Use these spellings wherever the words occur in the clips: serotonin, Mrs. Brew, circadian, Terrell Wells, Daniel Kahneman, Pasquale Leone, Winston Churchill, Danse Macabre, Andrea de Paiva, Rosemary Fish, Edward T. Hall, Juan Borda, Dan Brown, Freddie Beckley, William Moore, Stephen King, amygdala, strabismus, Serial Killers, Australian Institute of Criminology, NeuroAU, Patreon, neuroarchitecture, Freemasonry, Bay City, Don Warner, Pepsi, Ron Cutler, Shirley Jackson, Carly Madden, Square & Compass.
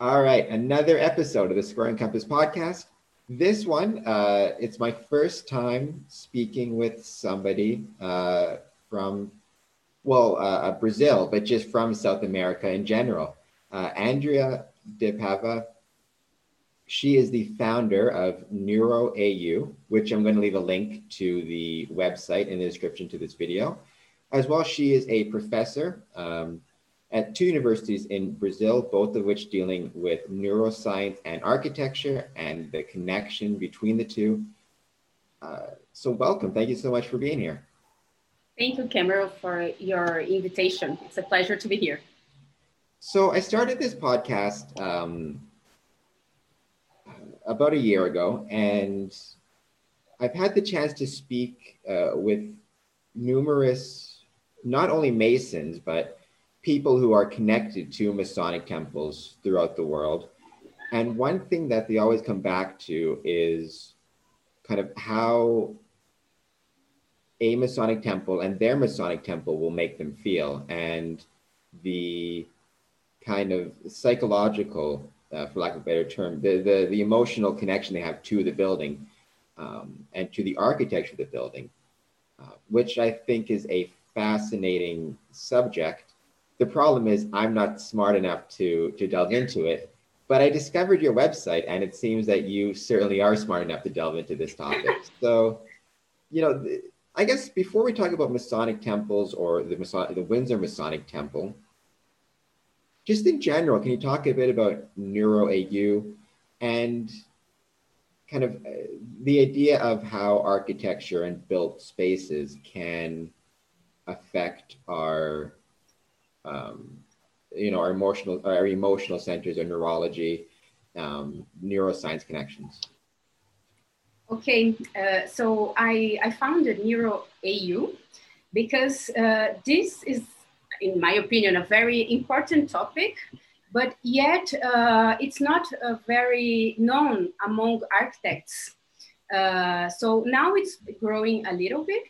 All right, another episode of the Square and Compass podcast. This one, it's my first time speaking with somebody from, Brazil, but just from South America in general. Andrea de Paiva, she is the founder of NeuroAU, which I'm going to leave a link to the website in the description to this video. As well, she is a professor at two universities in Brazil, both of which dealing with neuroscience and architecture and the connection between the two. So welcome. Thank you so much for being here. Thank you, Cameron, for your invitation. It's a pleasure to be here. So I started this podcast about a year ago, and I've had the chance to speak with numerous, not only Masons, but people who are connected to Masonic temples throughout the world. And one thing that they always come back to is kind of how a Masonic temple and their Masonic temple will make them feel, and the kind of psychological, for lack of a better term, the emotional connection they have to the building and to the architecture of the building, which I think is a fascinating subject. The problem is I'm not smart enough to delve into it, but I discovered your website, and it seems that you certainly are smart enough to delve into this topic. So, you know, I guess before we talk about Masonic temples or the Windsor Masonic Temple, just in general, can you talk a bit about NeuroAU and kind of the idea of how architecture and built spaces can affect our our emotional centers, or neurology, neuroscience connections? Okay, so I founded NeuroAU because this is, in my opinion, a very important topic, but yet it's not very known among architects. So now it's growing a little bit.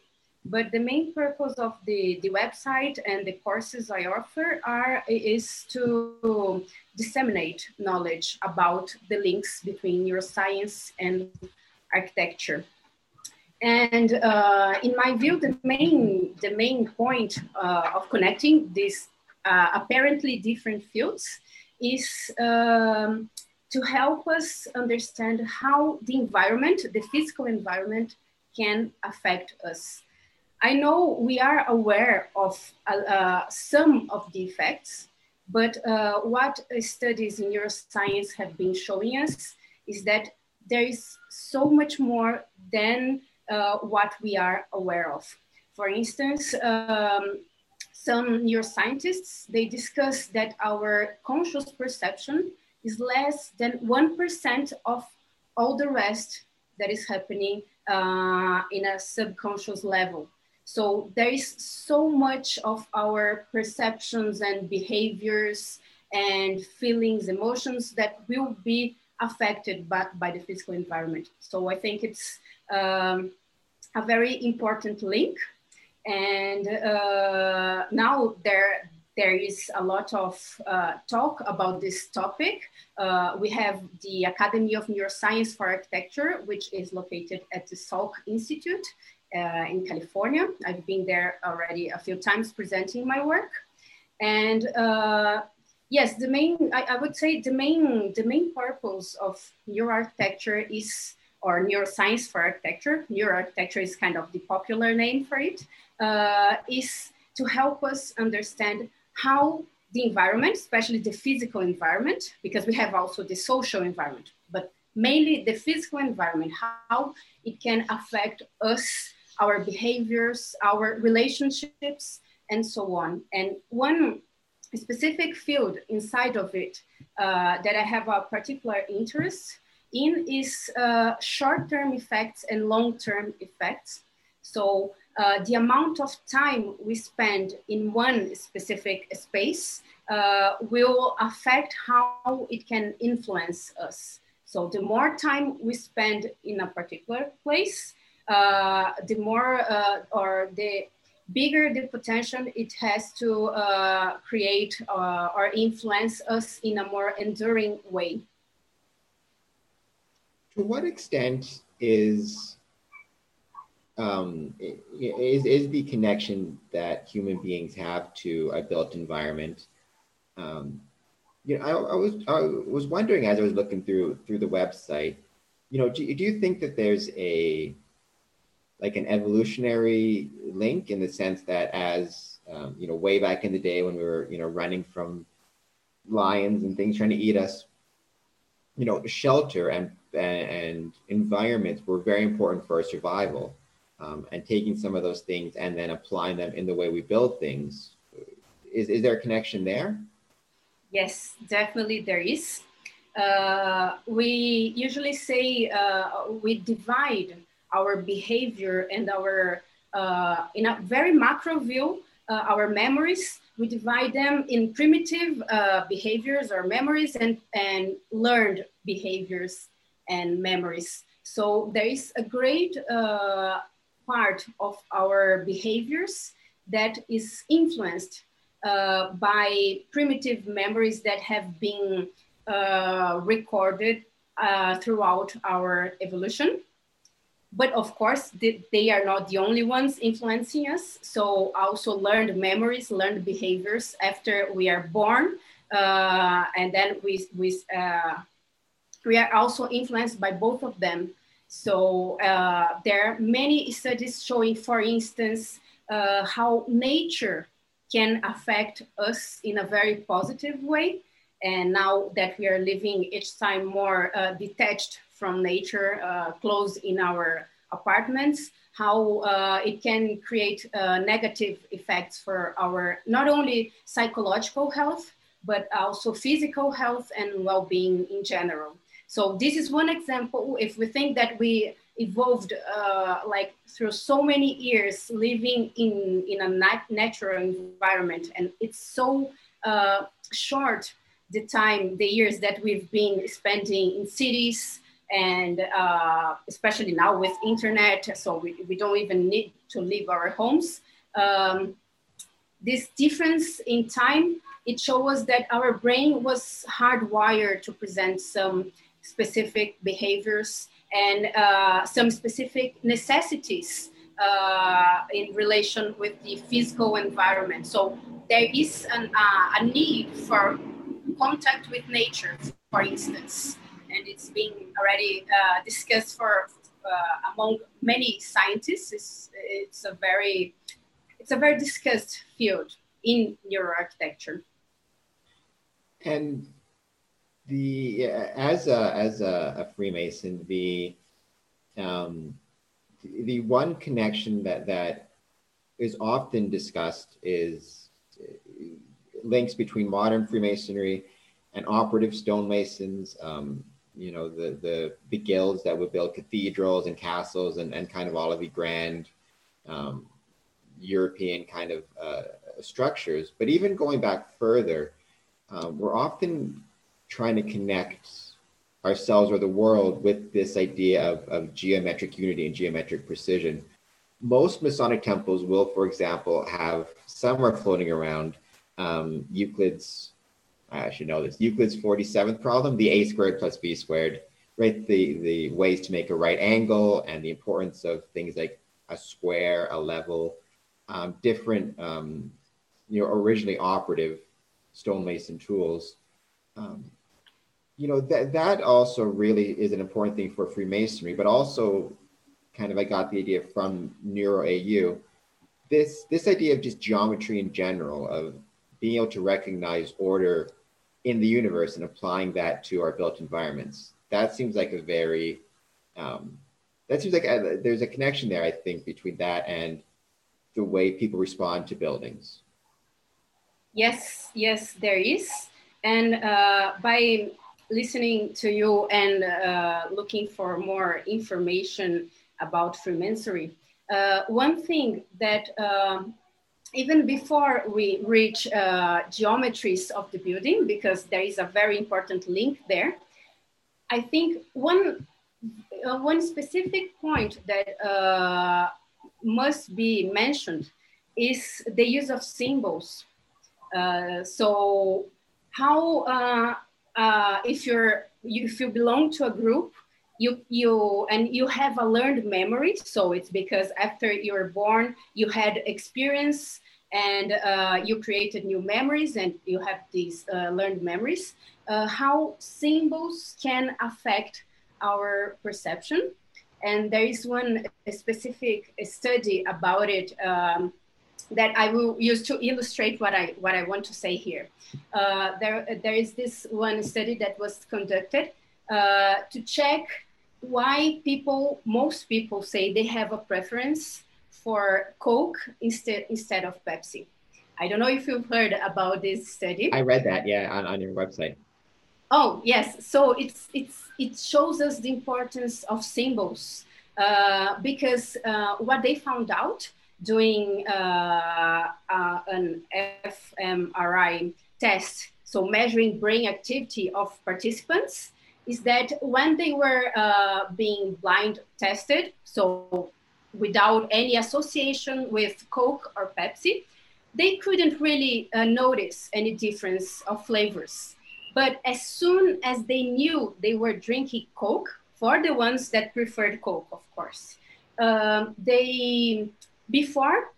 But the main purpose of the website and the courses I offer is to disseminate knowledge about the links between neuroscience and architecture. And in my view, the main point of connecting these apparently different fields is to help us understand how the environment, the physical environment, can affect us. I know we are aware of some of the effects, but what studies in neuroscience have been showing us is that there is so much more than what we are aware of. For instance, some neuroscientists, they discuss that our conscious perception is less than 1% of all the rest that is happening in a subconscious level. So there is so much of our perceptions and behaviors and feelings, emotions that will be affected by the physical environment. So I think it's a very important link. And now there is a lot of talk about this topic. We have the Academy of Neuroscience for Architecture, which is located at the Salk Institute. In California. I've been there already a few times presenting my work. And yes, the main purpose of neuroarchitecture is, or neuroscience for architecture, neuroarchitecture is kind of the popular name for it, is to help us understand how the environment, especially the physical environment, because we have also the social environment, but mainly the physical environment, how it can affect us, our behaviors, our relationships, and so on. And one specific field inside of it that I have a particular interest in is short-term effects and long-term effects. So the amount of time we spend in one specific space will affect how it can influence us. So the more time we spend in a particular place, the more, or bigger the potential it has to create or influence us in a more enduring way. To what extent is the connection that human beings have to a built environment? I was wondering as I was looking through the website, do you think that there's an evolutionary link in the sense that as, way back in the day when we were, running from lions and things trying to eat us, shelter and environments were very important for our survival, and taking some of those things and then applying them in the way we build things. Is there a connection there? Yes, definitely there is. We usually say we divide our behavior and our, in a very macro view, our memories, we divide them in primitive behaviors or memories and learned behaviors and memories. So there is a great part of our behaviors that is influenced by primitive memories that have been recorded throughout our evolution. But of course, they are not the only ones influencing us. So also learned memories, learned behaviors after we are born. And then we are also influenced by both of them. So there are many studies showing, for instance, how nature can affect us in a very positive way. And now that we are living each time more detached from nature, close in our apartments, how it can create negative effects for our, not only psychological health, but also physical health and well-being in general. So this is one example. If we think that we evolved through so many years living in a natural environment, and it's so short the time, the years that we've been spending in cities, and especially now with internet, so we don't even need to leave our homes. This difference in time, it shows us that our brain was hardwired to present some specific behaviors and some specific necessities in relation with the physical environment. So there is a need for contact with nature, for instance. And it's been already discussed among many scientists. It's a very discussed field in neuroarchitecture. And as a Freemason, the one connection that is often discussed is links between modern Freemasonry and operative stonemasons. The guilds that would build cathedrals and castles and kind of all of the grand European kind of structures. But even going back further, we're often trying to connect ourselves or the world with this idea of geometric unity and geometric precision. Most Masonic temples will, for example, have somewhere floating around Euclid's, I should know this, Euclid's 47th problem, the a squared plus b squared, right? The ways to make a right angle and the importance of things like a square, a level, different, originally operative stonemason tools. That also really is an important thing for Freemasonry, but also kind of I got the idea from NeuroAU, this idea of just geometry in general, of being able to recognize order in the universe and applying that to our built environments. That seems like there's a connection there, I think, between that and the way people respond to buildings. Yes, there is. And by listening to you and looking for more information about Freemasonry, one thing that even before we reach geometries of the building, because there is a very important link there, I think one specific point that must be mentioned is the use of symbols. So how if you belong to a group, you have a learned memory. So it's because after you were born, you had experience and you created new memories, and you have these learned memories. How symbols can affect our perception. And there is one specific study about it that I will use to illustrate what I want to say here. There is this one study that was conducted to check why most people say they have a preference for Coke instead of Pepsi. I don't know if you've heard about this study. I read that, yeah, on your website. Oh, yes. So it shows us the importance of symbols because what they found out doing an fMRI test, so measuring brain activity of participants, is that when they were being blind tested, so without any association with Coke or Pepsi, they couldn't really notice any difference of flavors. But as soon as they knew they were drinking Coke, for the ones that preferred Coke, of course, before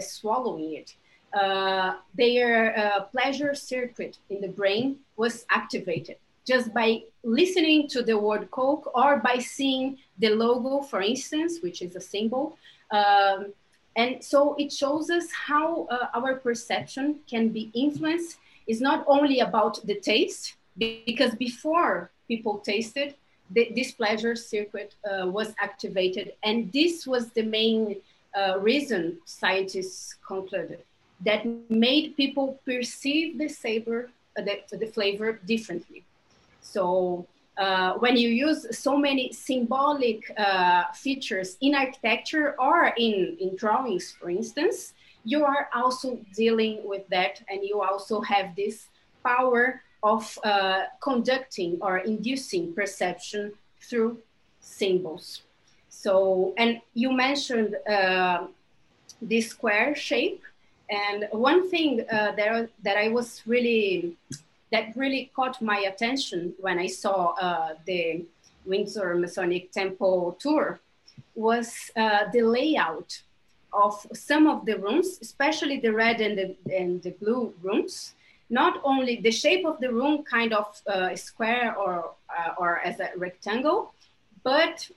swallowing it, their pleasure circuit in the brain was activated just by listening to the word Coke or by seeing the logo, for instance, which is a symbol. And so it shows us how our perception can be influenced. It's not only about the taste, because before people tasted, this pleasure circuit was activated. And this was the main reason scientists concluded that made people perceive the savor, the flavor differently. So when you use so many symbolic features in architecture or in drawings, for instance, you are also dealing with that, and you also have this power of conducting or inducing perception through symbols. So, and you mentioned this square shape, and one thing that really caught my attention when I saw the Windsor Masonic Temple tour was the layout of some of the rooms, especially the red and the blue rooms. Not only the shape of the room, kind of square or as a rectangle, but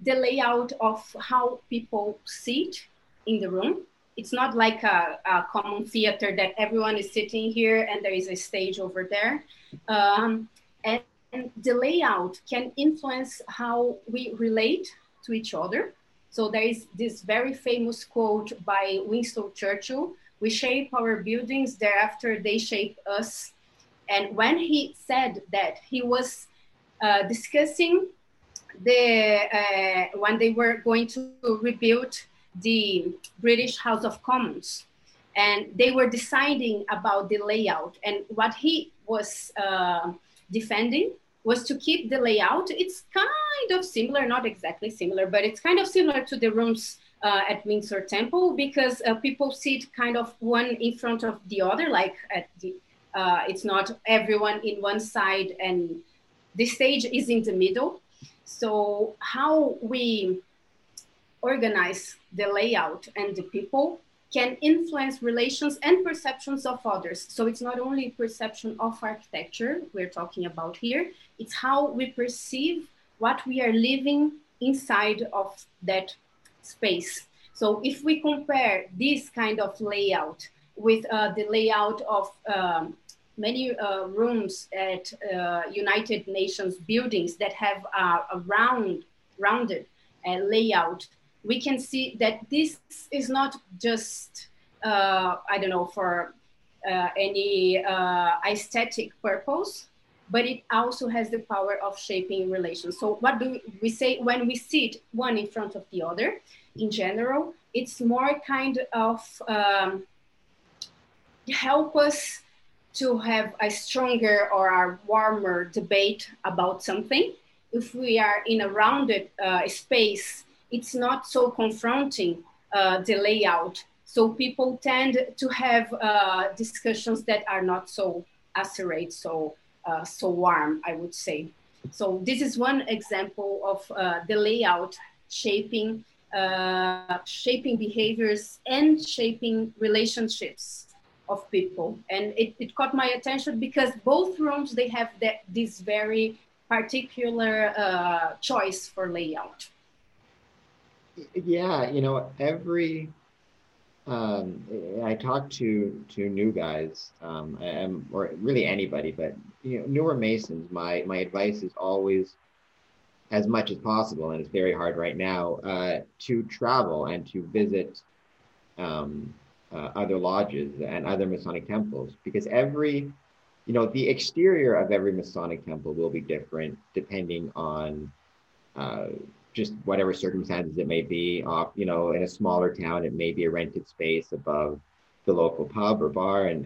the layout of how people sit in the room. It's not like a common theater that everyone is sitting here and there is a stage over there. And the layout can influence how we relate to each other. So there is this very famous quote by Winston Churchill, "We shape our buildings, thereafter they shape us." And when he said that, he was discussing when they were going to rebuild the British House of Commons. And they were deciding about the layout. And what he was defending was to keep the layout. It's kind of similar, not exactly similar, but it's kind of similar to the rooms at Windsor Temple, because people sit kind of one in front of the other, like it's not everyone in one side and the stage is in the middle. So how we organize the layout and the people can influence relations and perceptions of others. So it's not only perception of architecture we're talking about here, it's how we perceive what we are living inside of that space. So if we compare this kind of layout with the layout of many rooms at United Nations buildings that have a rounded layout, we can see that this is not just, for any aesthetic purpose, but it also has the power of shaping relations. So what do we say when we sit one in front of the other? In general, it's more kind of help us to have a stronger or a warmer debate about something. If we are in a rounded space, it's not so confronting the layout. So people tend to have discussions that are not so accurate, so warm, I would say. So this is one example of the layout shaping behaviors and shaping relationships of people. And it caught my attention because both rooms, they have this very particular choice for layout. Yeah, I talk to new guys, or really anybody, but newer Masons. My advice is always, as much as possible, and it's very hard right now, to travel and to visit other lodges and other Masonic temples, because the exterior of every Masonic temple will be different depending on just whatever circumstances it may be. In a smaller town, it may be a rented space above the local pub or bar, and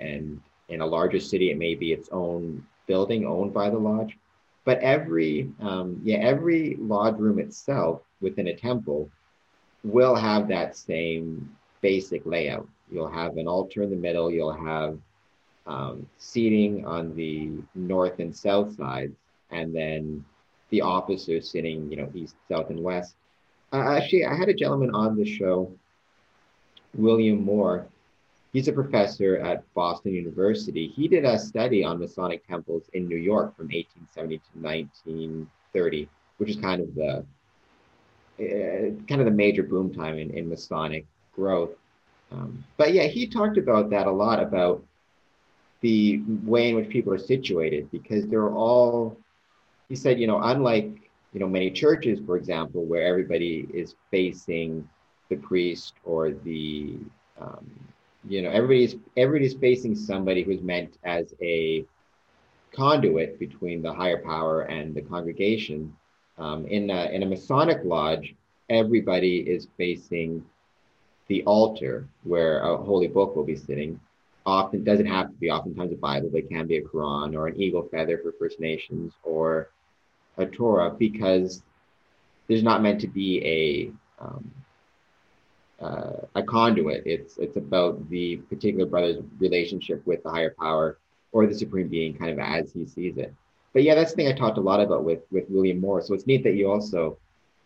in a larger city, it may be its own building owned by the lodge. But every lodge room itself within a temple will have that same basic layout. You'll have an altar in the middle. You'll have seating on the north and south sides, and then the officers sitting, east, south, and west. Actually, I had a gentleman on the show, William Moore. He's a professor at Boston University. He did a study on Masonic temples in New York from 1870 to 1930, which is kind of the major boom time in Masonic growth. But yeah, he talked about that a lot, about the way in which people are situated, because they're all... He said, unlike, many churches, for example, where everybody is facing the priest or the, everybody's facing somebody who's meant as a conduit between the higher power and the congregation. In a Masonic lodge, everybody is facing the altar where a holy book will be sitting. Often doesn't have to be oftentimes a Bible, but it can be a Quran or an eagle feather for First Nations or a Torah, because there's not meant to be a conduit. It's about the particular brother's relationship with the higher power or the supreme being, kind of as he sees it. But yeah, that's the thing I talked a lot about with William Moore. So it's neat that you also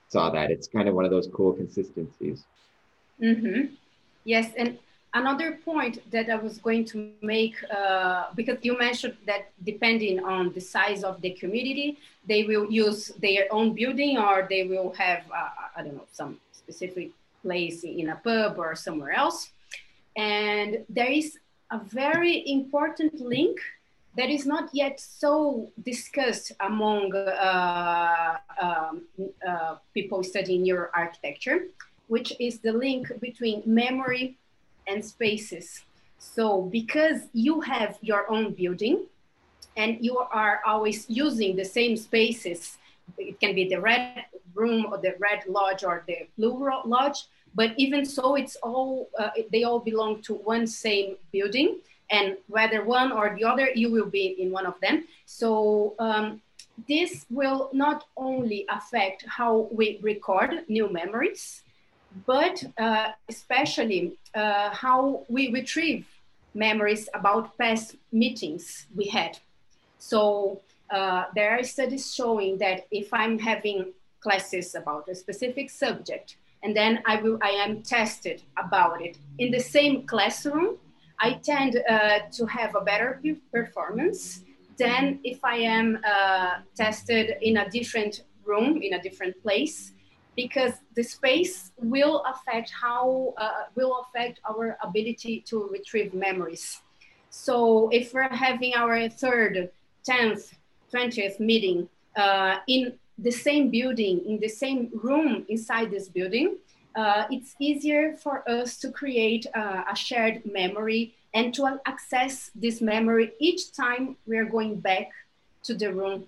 saw that. It's kind of one of those cool consistencies. Mm-hmm. Yes, and another point that I was going to make, because you mentioned that depending on the size of the community, they will use their own building, or they will have, some specific place in a pub or somewhere else. And there is a very important link that is not yet so discussed among people studying neuroarchitecture, which is the link between memory and spaces. So because you have your own building and you are always using the same spaces, it can be the red room or the red lodge or the blue lodge, but even so, it's all they all belong to one same building, and whether one or the other, you will be in one of them. So this will not only affect how we record new memories, but especially how we retrieve memories about past meetings we had. So there are studies showing that if I'm having classes about a specific subject, and then I am tested about it in the same classroom, I tend to have a better performance than if I am tested in a different room, in a different place, because the space will affect our ability to retrieve memories. So if we're having our 3rd, 10th, 20th meeting in the same building, in the same room inside this building, it's easier for us to create a shared memory and to access this memory each time we're going back to the room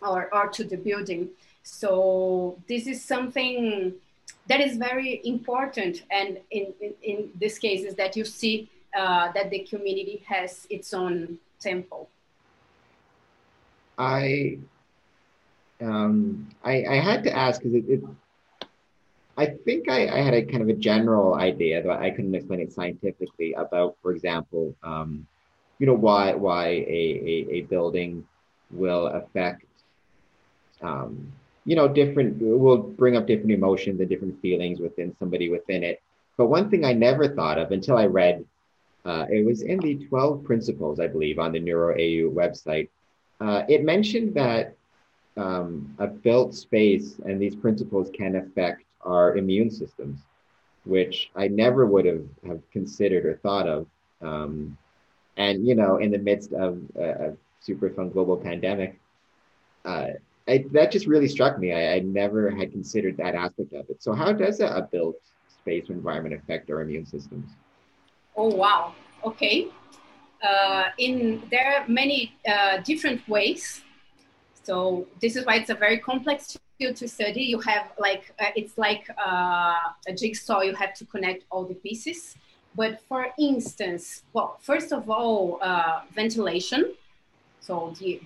or to the building. So this is something that is very important. And in this case is that you see that the community has its own temple. I had to ask, because I think I had a kind of a general idea, but I couldn't explain it scientifically, about, for example, why a building will affect, will bring up different emotions and different feelings within somebody within it. But one thing I never thought of until I read, it was in the 12 principles, I believe, on the NeuroAU website. It mentioned that a built space and these principles can affect our immune systems, which I never would have considered or thought of. And, in the midst of a super fun global pandemic, that just really struck me. I never had considered that aspect of it. So how does a built space or environment affect our immune systems? Oh, wow. Okay. There are many different ways. So this is why it's a very complex field to study. You have a jigsaw. You have to connect all the pieces. But for instance, first of all, ventilation. So the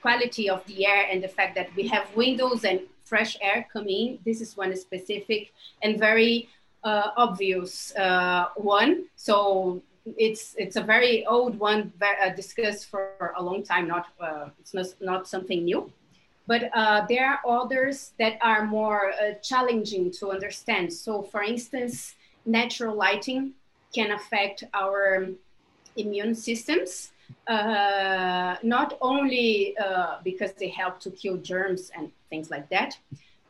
quality of the air and the fact that we have windows and fresh air coming. This is one specific and very obvious one. So it's a very old one, discussed for a long time. It's not something new. But there are others that are more challenging to understand. So for instance, natural lighting can affect our immune systems, not only because they help to kill germs and things like that,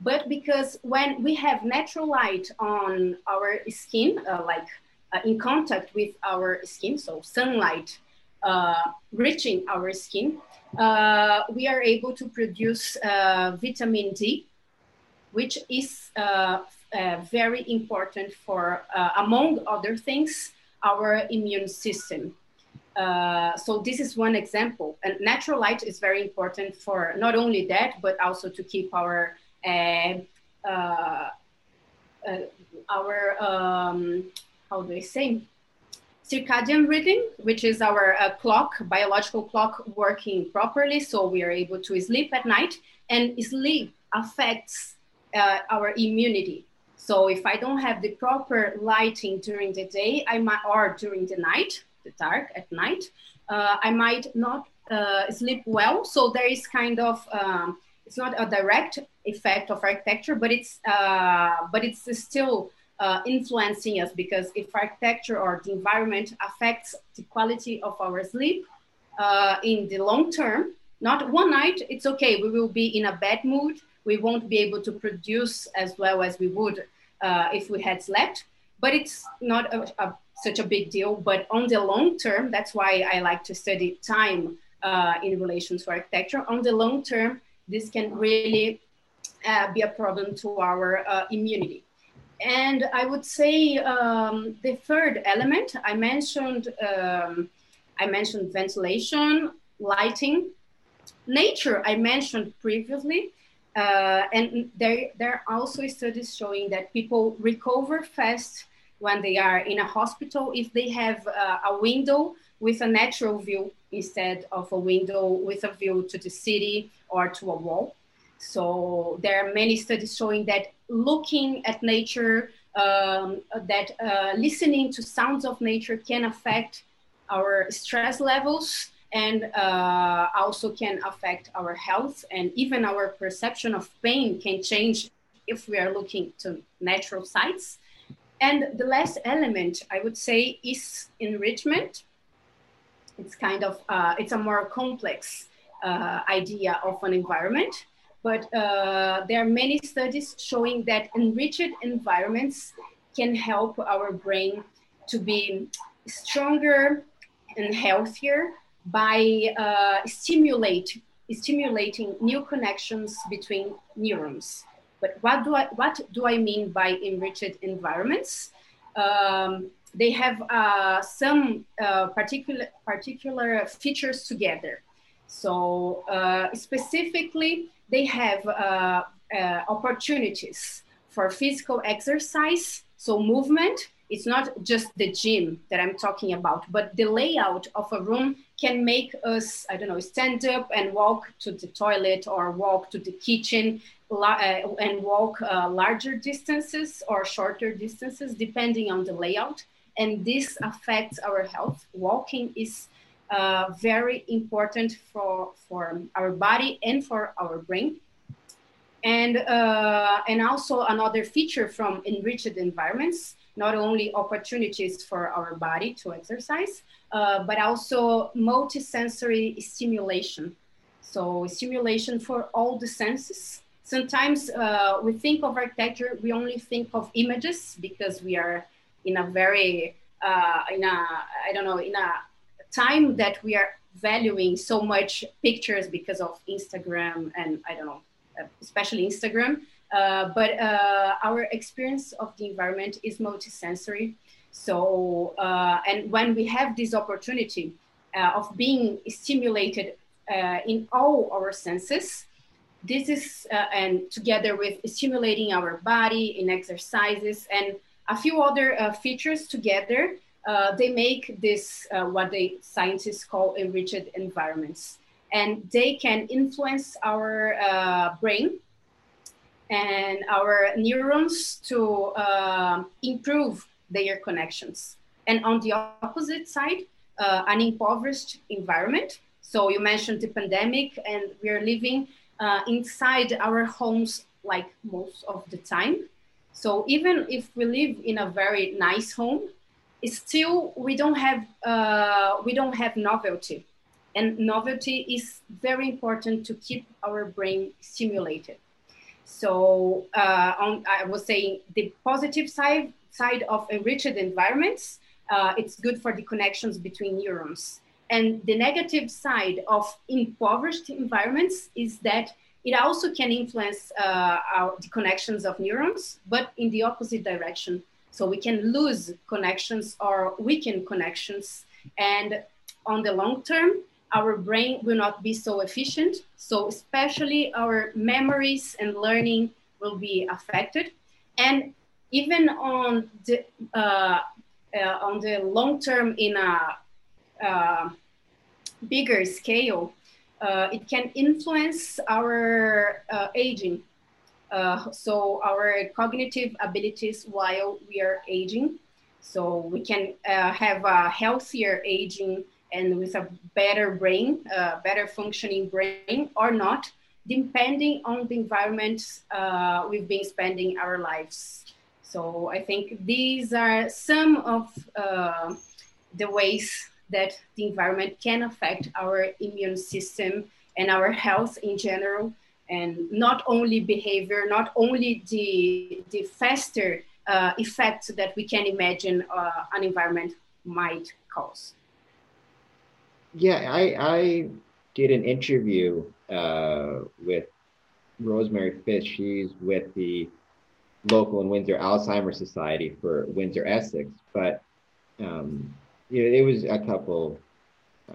but because when we have natural light on our skin, in contact with our skin, so sunlight reaching our skin, we are able to produce vitamin D, which is very important for, among other things, our immune system. So this is one example. And natural light is very important for not only that, but also to keep our circadian rhythm, which is our biological clock working properly. So we are able to sleep at night, and sleep affects our immunity. So if I don't have the proper lighting during the day, or during the night, the dark at night, I might not sleep well. So there is kind of, it's not a direct effect of architecture, but it's still influencing us, because if architecture or the environment affects the quality of our sleep in the long term, not one night, it's okay. We will be in a bad mood. We won't be able to produce as well as we would if we had slept, but it's not such a big deal. But on the long term, that's why I like to study time in relation to architecture. On the long term, this can really be a problem to our immunity. And I would say the third element I mentioned ventilation, lighting, nature. I mentioned previously, and there are also studies showing that people recover fast when they are in a hospital if they have a window with a natural view instead of a window with a view to the city or to a wall. So there are many studies showing that looking at nature, that listening to sounds of nature can affect our stress levels and also can affect our health, and even our perception of pain can change if we are looking to natural sites. And the last element I would say is enrichment. It's kind of, it's a more complex idea of an environment. But there are many studies showing that enriched environments can help our brain to be stronger and healthier by stimulating new connections between neurons. But what do I mean by enriched environments? They have some particular features together. So specifically, they have opportunities for physical exercise, so movement. It's not just the gym that I'm talking about, but the layout of a room can make us, I don't know, stand up and walk to the toilet or walk to the kitchen and walk larger distances or shorter distances, depending on the layout. And this affects our health. Walking is very important for our body and for our brain. And also another feature from enriched environments, not only opportunities for our body to exercise, but also multisensory stimulation. So stimulation for all the senses. Sometimes we think of architecture, we only think of images because we are in a very, in a time that we are valuing so much pictures because of Instagram and especially Instagram, but our experience of the environment is multisensory. So, and when we have this opportunity of being stimulated in all our senses, this is, and together with stimulating our body in exercises and a few other features together, they make this what the scientists call enriched environments. And they can influence our brain and our neurons to improve their connections. And on the opposite side, an impoverished environment. So you mentioned the pandemic, and we are living inside our homes like most of the time. So even if we live in a very nice home, still we don't have novelty. And novelty is very important to keep our brain stimulated. So I was saying the positive side of enriched environments, it's good for the connections between neurons. And the negative side of impoverished environments is that it also can influence the connections of neurons, but in the opposite direction. So we can lose connections or weaken connections. And on the long term, our brain will not be so efficient. So especially our memories and learning will be affected. And even on the long term in a bigger scale, it can influence our aging. So our cognitive abilities while we are aging. So we can have a healthier aging and with a better brain, better functioning brain or not, depending on the environment we've been spending our lives. So I think these are some of the ways that the environment can affect our immune system and our health in general, and not only behavior, not only the faster effects that we can imagine an environment might cause. Yeah, I did an interview with Rosemary Fish. She's with the local in Windsor Alzheimer's Society for Windsor Essex. But it was a couple,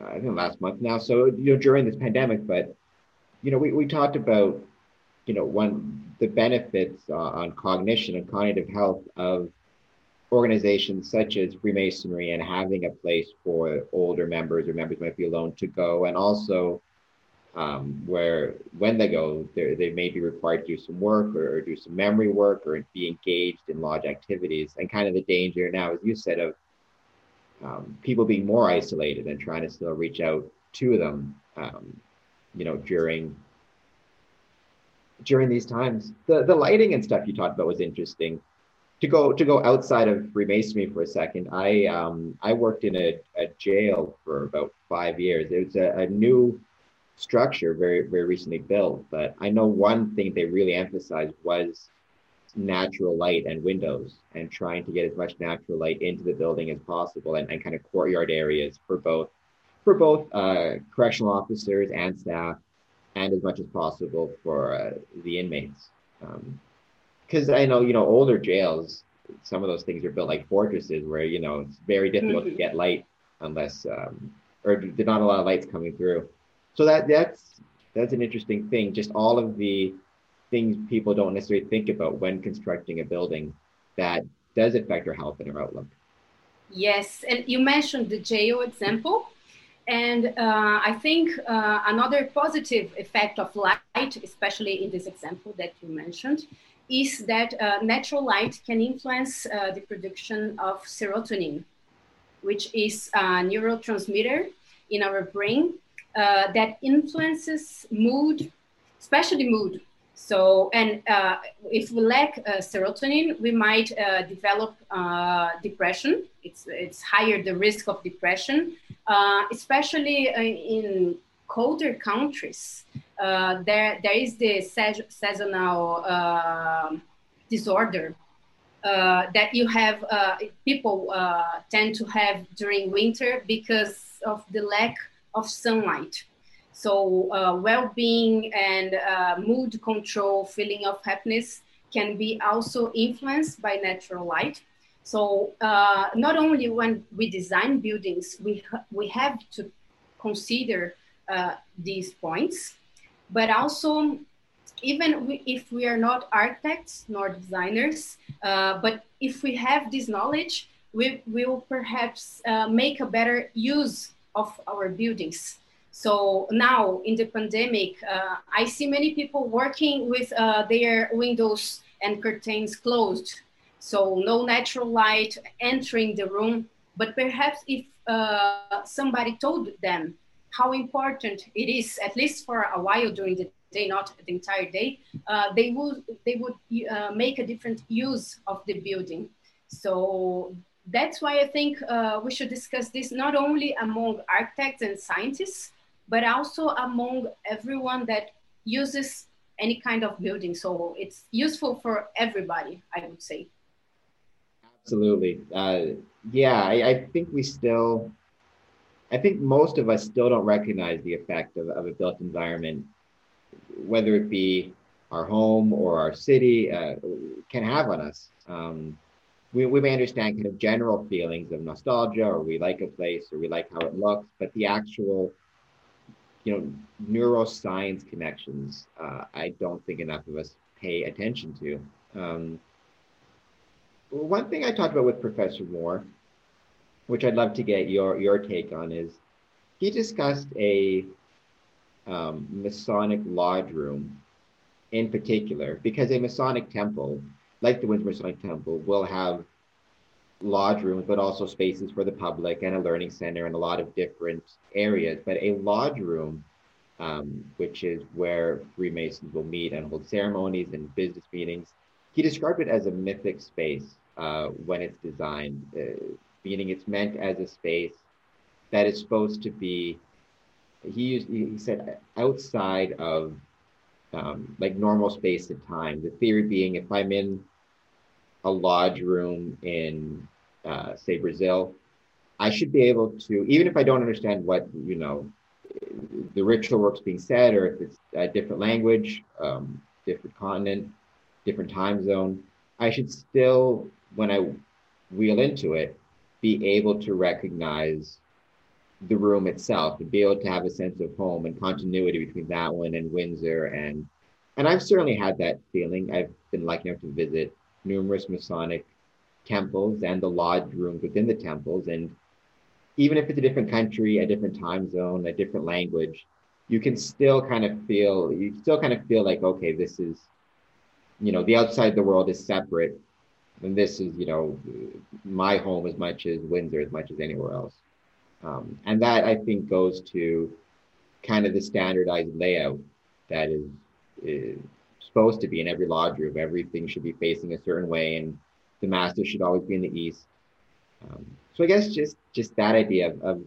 I think last month now. So, during this pandemic, but, we talked about, the benefits on cognition and cognitive health of organizations such as Freemasonry and having a place for older members or members might be alone to go, and also where when they go, they may be required to do some work or do some memory work or be engaged in lodge activities. And kind of the danger now, as you said, of people being more isolated and trying to still reach out to them, during these times. The lighting and stuff you talked about was interesting. To go outside of Freemasonry for a second, I worked in a jail for about 5 years. It was a new structure, very very recently built, but I know one thing they really emphasized was natural light and windows, and trying to get as much natural light into the building as possible, and kind of courtyard areas for both correctional officers and staff, and as much as possible for the inmates. Because I know, older jails, some of those things are built like fortresses where, it's very difficult to get light unless, or not a lot of light's coming through. So that's an interesting thing. Just all of the things people don't necessarily think about when constructing a building that does affect our health and our outlook. Yes, and you mentioned the jail example. And I think another positive effect of light, especially in this example that you mentioned, is that natural light can influence the production of serotonin, which is a neurotransmitter in our brain that influences mood, especially mood. So, and if we lack serotonin, we might develop depression. It's higher the risk of depression, especially in colder countries. There is the seasonal disorder that you have. People tend to have during winter because of the lack of sunlight. So well-being and mood control, feeling of happiness can be also influenced by natural light. So not only when we design buildings, we have to consider these points, but also even if we are not architects nor designers, but if we have this knowledge, we will perhaps make a better use of our buildings. So now in the pandemic, I see many people working with their windows and curtains closed. So no natural light entering the room, but perhaps if somebody told them how important it is, at least for a while during the day, not the entire day, they would make a different use of the building. So that's why I think we should discuss this not only among architects and scientists, but also among everyone that uses any kind of building. So it's useful for everybody, I would say. Absolutely. I think most of us still don't recognize the effect of a built environment, whether it be our home or our city, can have on us. We may understand kind of general feelings of nostalgia, or we like a place, or we like how it looks, but the actual, neuroscience connections, I don't think enough of us pay attention to. One thing I talked about with Professor Moore, which I'd love to get your take on, is he discussed a Masonic lodge room in particular, because a Masonic temple, like the Windsor Masonic Temple, will have lodge rooms, but also spaces for the public and a learning center and a lot of different areas. But a lodge room, which is where Freemasons will meet and hold ceremonies and business meetings, he described it as a mythic space when it's designed, meaning it's meant as a space that is supposed to be, he said, outside of normal space and time. The theory being, if I'm in a lodge room in, say, Brazil, I should be able to, even if I don't understand what, the ritual work's being said, or if it's a different language, different continent, different time zone, I should still, when I wheel into it, be able to recognize the room itself and be able to have a sense of home and continuity between that one and Windsor. And I've certainly had that feeling. I've been lucky enough to visit numerous Masonic temples and the lodge rooms within the temples. And even if it's a different country, a different time zone, a different language, you still kind of feel like, okay, this is, the outside the world is separate. And this is, my home as much as Windsor, as much as anywhere else. And that, I think, goes to kind of the standardized layout that is supposed to be in every lodge room. Everything should be facing a certain way, and the master should always be in the east. So I guess just that idea of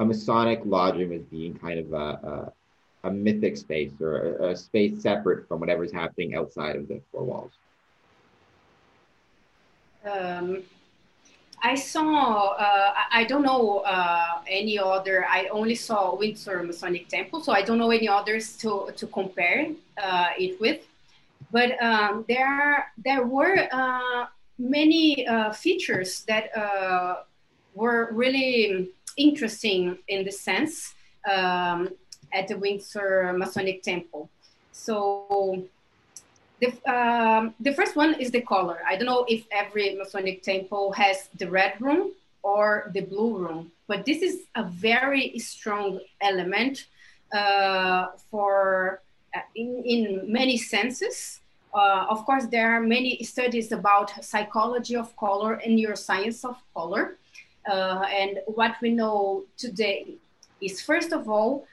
a Masonic lodge room as being kind of a mythic space, or a space separate from whatever's happening outside of the four walls. I saw, I don't know any other, I only saw Windsor Masonic Temple, so I don't know any others to compare it with. But there were many features that were really interesting in the sense at the Windsor Masonic Temple. So the first one is the color. I don't know if every Masonic temple has the red room or the blue room. But this is a very strong element in many senses. Of course, there are many studies about psychology of color and neuroscience of color. And what we know today is, first of all,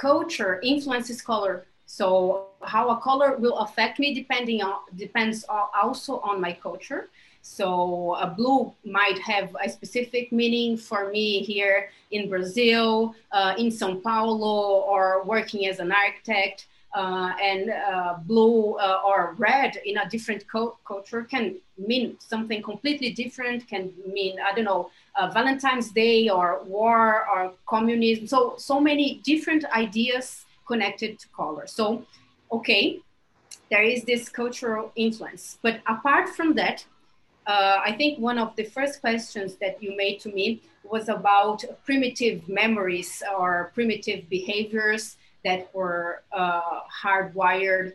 culture influences color. So how a color will affect me depends also on my culture. So a blue might have a specific meaning for me here in Brazil, in São Paulo, or working as an architect. And blue or red in a different culture can mean something completely different, can mean, I don't know, Valentine's Day or war or communism. So many different ideas connected to color. So, okay, there is this cultural influence. But apart from that, I think one of the first questions that you made to me was about primitive memories or primitive behaviors that were hardwired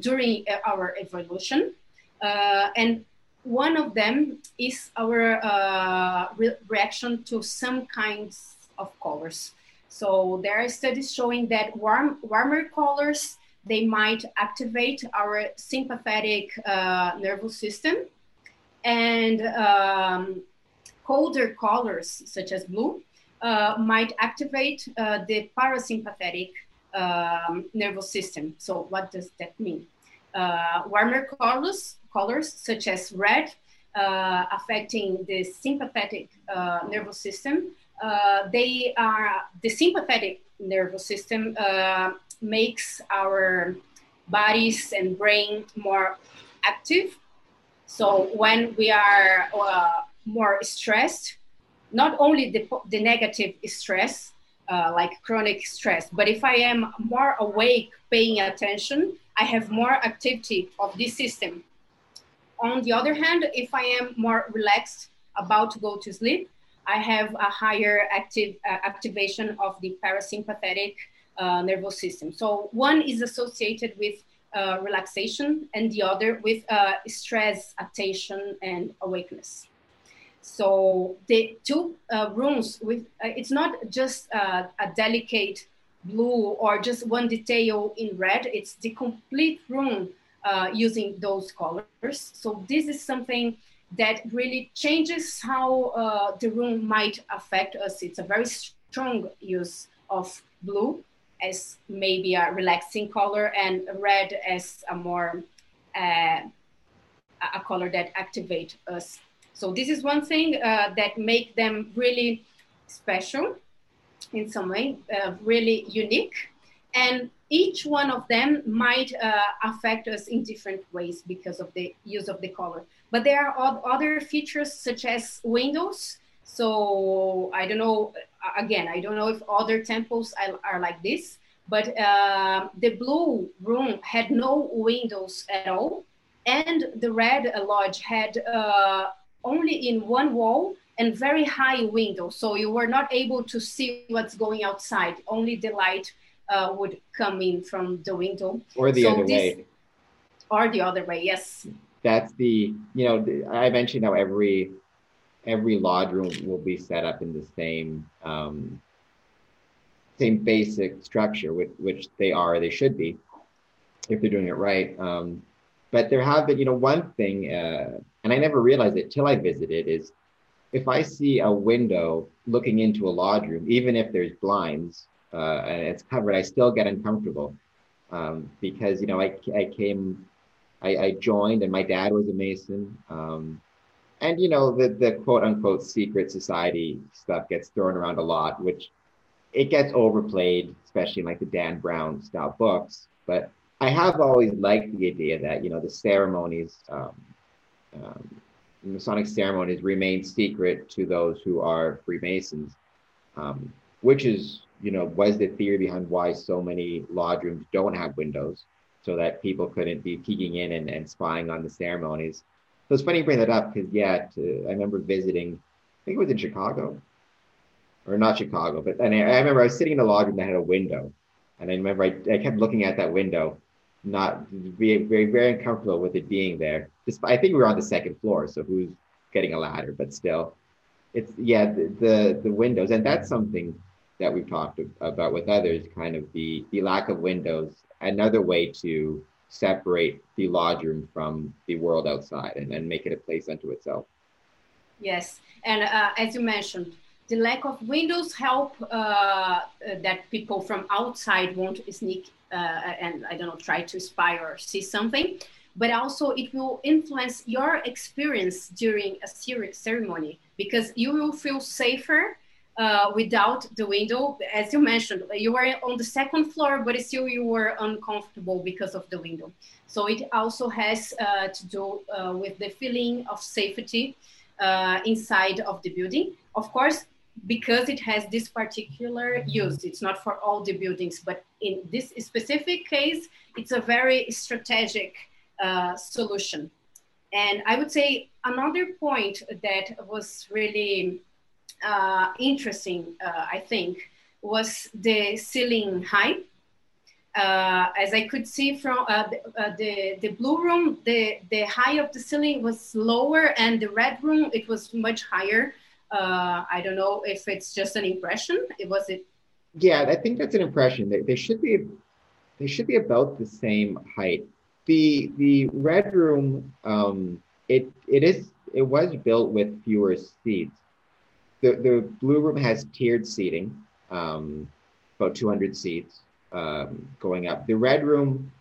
during our evolution. And one of them is our reaction to some kinds of colors. So there are studies showing that warmer colors, they might activate our sympathetic nervous system, and colder colors such as blue, might activate the parasympathetic nervous system. So what does that mean? Warmer colors such as red, affecting the sympathetic nervous system. The sympathetic nervous system makes our bodies and brain more active. So when we are more stressed, not only the negative stress, like chronic stress, but if I am more awake, paying attention, I have more activity of this system. On the other hand, if I am more relaxed, about to go to sleep, I have a higher activation of the parasympathetic nervous system. So one is associated with relaxation and the other with stress, attention, and awakeness. So the two rooms with it's not just a delicate blue or just one detail in red. It's the complete room using those colors. So this is something that really changes how the room might affect us. It's a very strong use of blue as maybe a relaxing color and red as a more a color that activates us. So this is one thing that make them really special in some way, really unique. And each one of them might affect us in different ways because of the use of the color. But there are other features such as windows. So I don't know, again, I don't know if other temples are like this, but the blue room had no windows at all. And the red lodge had only in one wall and very high window. So you were not able to see what's going outside. Only the light would come in from the window. Or the other way. Or the other way, yes. That's the, you know, I mentioned how every lodge room will be set up in the same basic structure, which they should be, if they're doing it right. But there have been, you know, one thing, and I never realized it till I visited, is if I see a window looking into a lodge room, even if there's blinds and it's covered, I still get uncomfortable because, you know, I joined, and my dad was a Mason. And, you know, the quote unquote secret society stuff gets thrown around a lot, which it gets overplayed, especially in like the Dan Brown style books. But I have always liked the idea that, you know, the ceremonies, Masonic ceremonies remain secret to those who are Freemasons, which is, you know, was the theory behind why so many lodge rooms don't have windows, so that people couldn't be peeking in and spying on the ceremonies. So it's funny you bring that up because, yeah, I remember visiting, I think it was in Chicago, or not Chicago, but and I remember I was sitting in a lodge room that had a window, and I remember I kept looking at that window, not being very, very uncomfortable with it being there. Despite, I think we were on the second floor, so who's getting a ladder, but still. it's, yeah, the windows. And that's something that we've talked about with others, kind of the lack of windows, another way to separate the lodge room from the world outside and make it a place unto itself. Yes, and as you mentioned, the lack of windows help that people from outside won't sneak and, I don't know, try to spy or see something, but also it will influence your experience during a ceremony because you will feel safer without the window. As you mentioned, you were on the second floor, but still you were uncomfortable because of the window. So it also has to do with the feeling of safety inside of the building. Of course, because it has this particular use, it's not for all the buildings, but in this specific case, it's a very strategic solution. And I would say another point that was really interesting, I think, was the ceiling height. As I could see from the blue room, the height of the ceiling was lower, and the red room, it was much higher. I don't know if it's just an impression. Yeah, I think that's an impression. They should be about the same height. The red room, it was built with fewer seats. The blue room has tiered seating, about 200 seats going up. The red room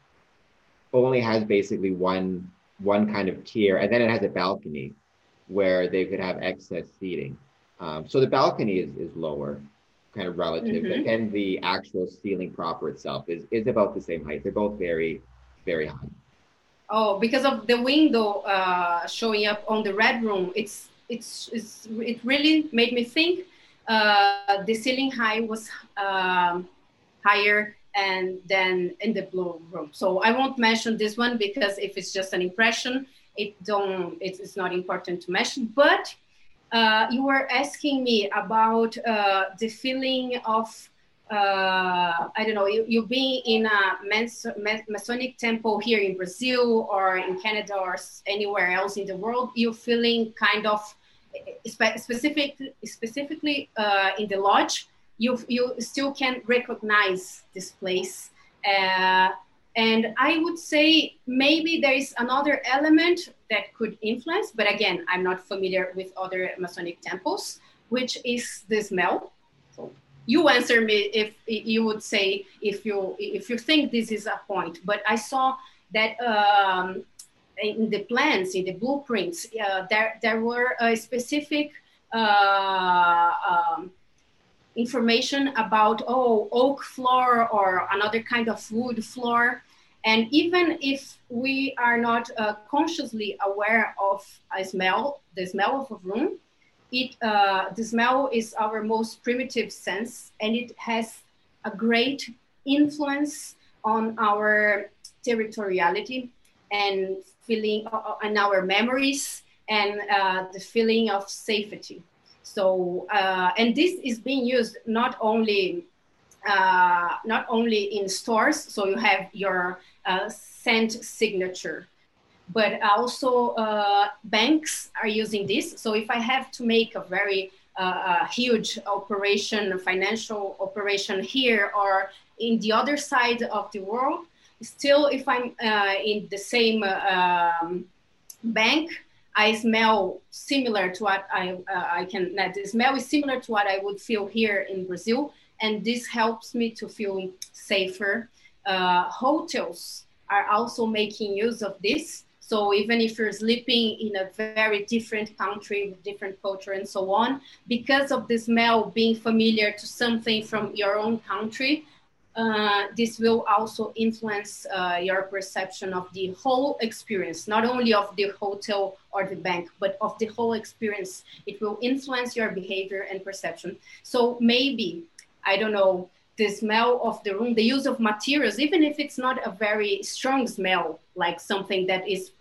only has basically one kind of tier, and then it has a balcony where they could have excess seating. So the balcony is lower, kind of relative, mm-hmm. and the actual ceiling proper itself is about the same height. They're both very, very high. Oh, because of the window showing up on the red room, it really made me think the ceiling height was higher than in the blue room. So I won't mention this one because if it's just an impression, it's not important to mention. But you were asking me about the feeling of, I don't know, you being in a Masonic temple here in Brazil or in Canada or anywhere else in the world, you're feeling kind of, specifically in the lodge, you still can recognize this place. And I would say maybe there is another element that could influence, but again, I'm not familiar with other Masonic temples, which is the smell. So you answer me if you would say, if you think this is a point, but I saw that in the plans, in the blueprints, there were a specific information about oak floor or another kind of wood floor. And even if we are not consciously aware of a smell, the smell of a room, the smell is our most primitive sense, and it has a great influence on our territoriality and feeling and our memories and the feeling of safety. So, and this is being used not only in stores, so you have your scent signature, but also banks are using this. So if I have to make a very huge operation, financial operation here or in the other side of the world, still if I'm in the same bank, I smell similar to what I can. The smell is similar to what I would feel here in Brazil, and this helps me to feel safer. Hotels are also making use of this. So even if you're sleeping in a very different country, different culture, and so on, because of the smell being familiar to something from your own country, this will also influence your perception of the whole experience, not only of the hotel or the bank, but of the whole experience. It will influence your behavior and perception. So maybe, I don't know, the smell of the room, the use of materials, even if it's not a very strong smell, like something that is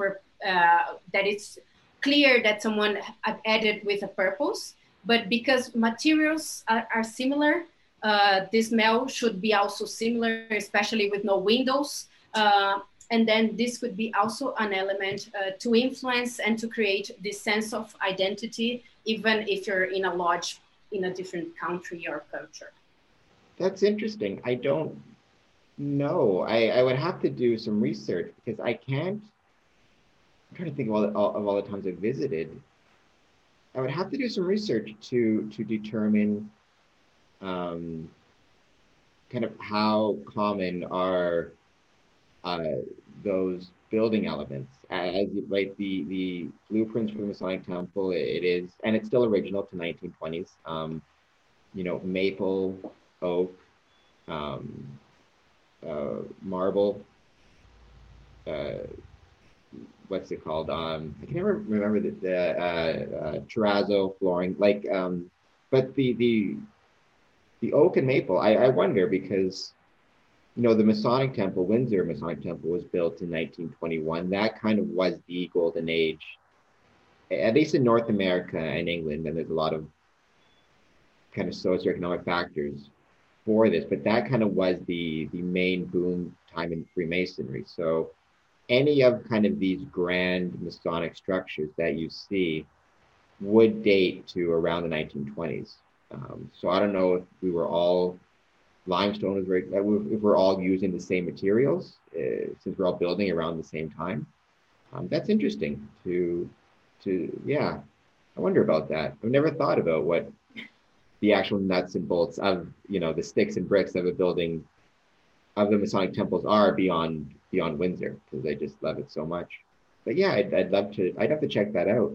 that it's clear that someone added with a purpose, but because materials are similar, this smell should be also similar, especially with no windows. And then this could be also an element to influence and to create this sense of identity even if you're in a lodge in a different country or culture. That's interesting. I don't know. I would have to do some research because I can't. I'm trying to think of all the times I visited. I would have to do some research to determine kind of how common are those building elements. As like the blueprints for the Masonic Temple, it is, and it's still original to 1920s. Maple, oak, marble. What's it called? I can never remember the terrazzo flooring. But the oak and maple. I wonder because, the Masonic Temple, Windsor Masonic Temple, was built in 1921. That kind of was the golden age, at least in North America and England. And there's a lot of kind of socioeconomic factors for this, but that kind of was the main boom time in Freemasonry. So any of kind of these grand Masonic structures that you see would date to around the 1920s. So I don't know if we were all limestone is very, if we're all using the same materials, since we're all building around the same time. That's interesting yeah, I wonder about that. I've never thought about what the actual nuts and bolts of, the sticks and bricks of a building of the Masonic temples are beyond Windsor, because I just love it so much. But yeah, I'd have to check that out.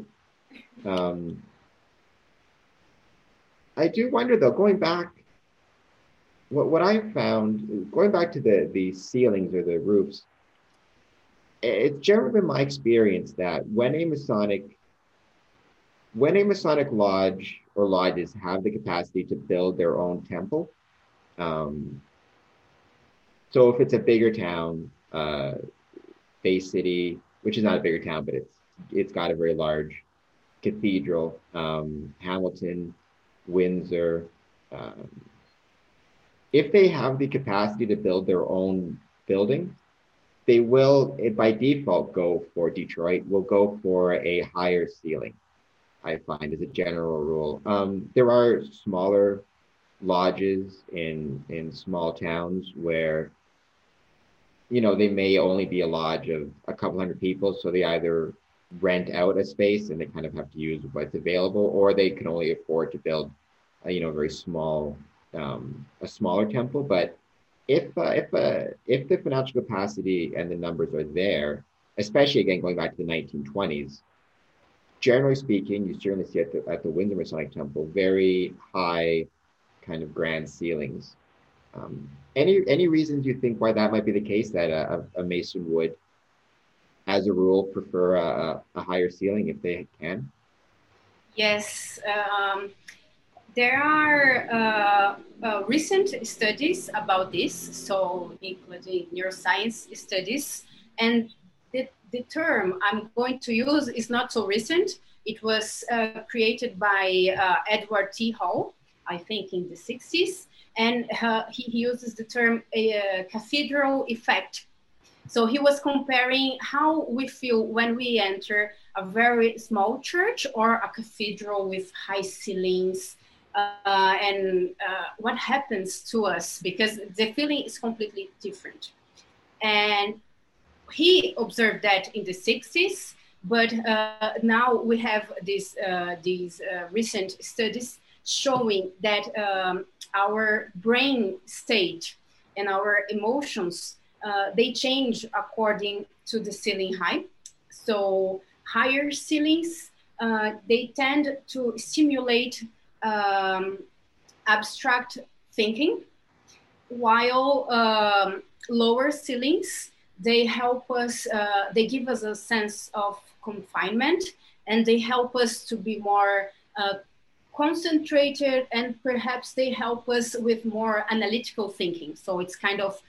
I do wonder though, going back, what I found, going back to the ceilings or the roofs, it's generally been my experience that when a Masonic lodge or lodges have the capacity to build their own temple, so if it's a bigger town, Bay City, which is not a bigger town, but it's got a very large cathedral, Hamilton, Windsor, if they have the capacity to build their own building, they will, by default, will go for a higher ceiling, I find, as a general rule. There are smaller lodges in small towns where, they may only be a lodge of a couple hundred people, so they either rent out a space and they kind of have to use what's available, or they can only afford to build, a very small a smaller temple. But if the financial capacity and the numbers are there, especially again going back to the 1920s, generally speaking, you certainly see at the Windsor Masonic Temple very high, kind of grand ceilings. Any reasons you think why that might be the case, that a Mason would, as a rule, prefer a higher ceiling if they can? Yes. There are recent studies about this, so including neuroscience studies, and the term I'm going to use is not so recent. It was created by Edward T. Hall, I think in the 60s, and he uses the term cathedral effect. So he was comparing how we feel when we enter a very small church or a cathedral with high ceilings, and what happens to us, because the feeling is completely different. And he observed that in the 60s, but now we have these recent studies showing that our brain state and our emotions, they change according to the ceiling height. So higher ceilings, they tend to stimulate abstract thinking, while lower ceilings, they help us, they give us a sense of confinement, and they help us to be more concentrated, and perhaps they help us with more analytical thinking. So it's kind of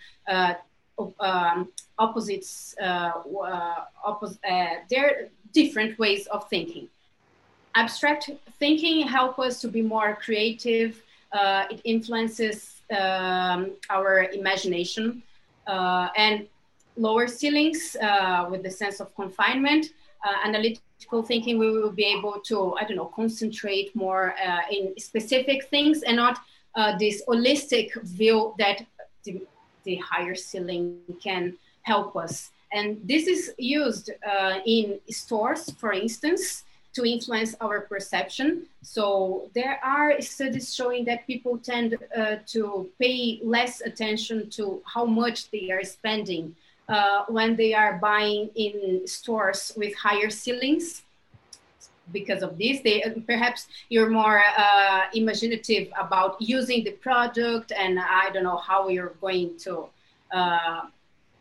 opposites, there are different ways of thinking. Abstract thinking helps us to be more creative. It influences our imagination, and lower ceilings with the sense of confinement analytical thinking, we will be able to, I don't know, concentrate more in specific things and not this holistic view that the higher ceiling can help us. And this is used in stores, for instance, to influence our perception. So there are studies showing that people tend to pay less attention to how much they are spending when they are buying in stores with higher ceilings. Because of this, they perhaps you're more imaginative about using the product, and I don't know how you're going to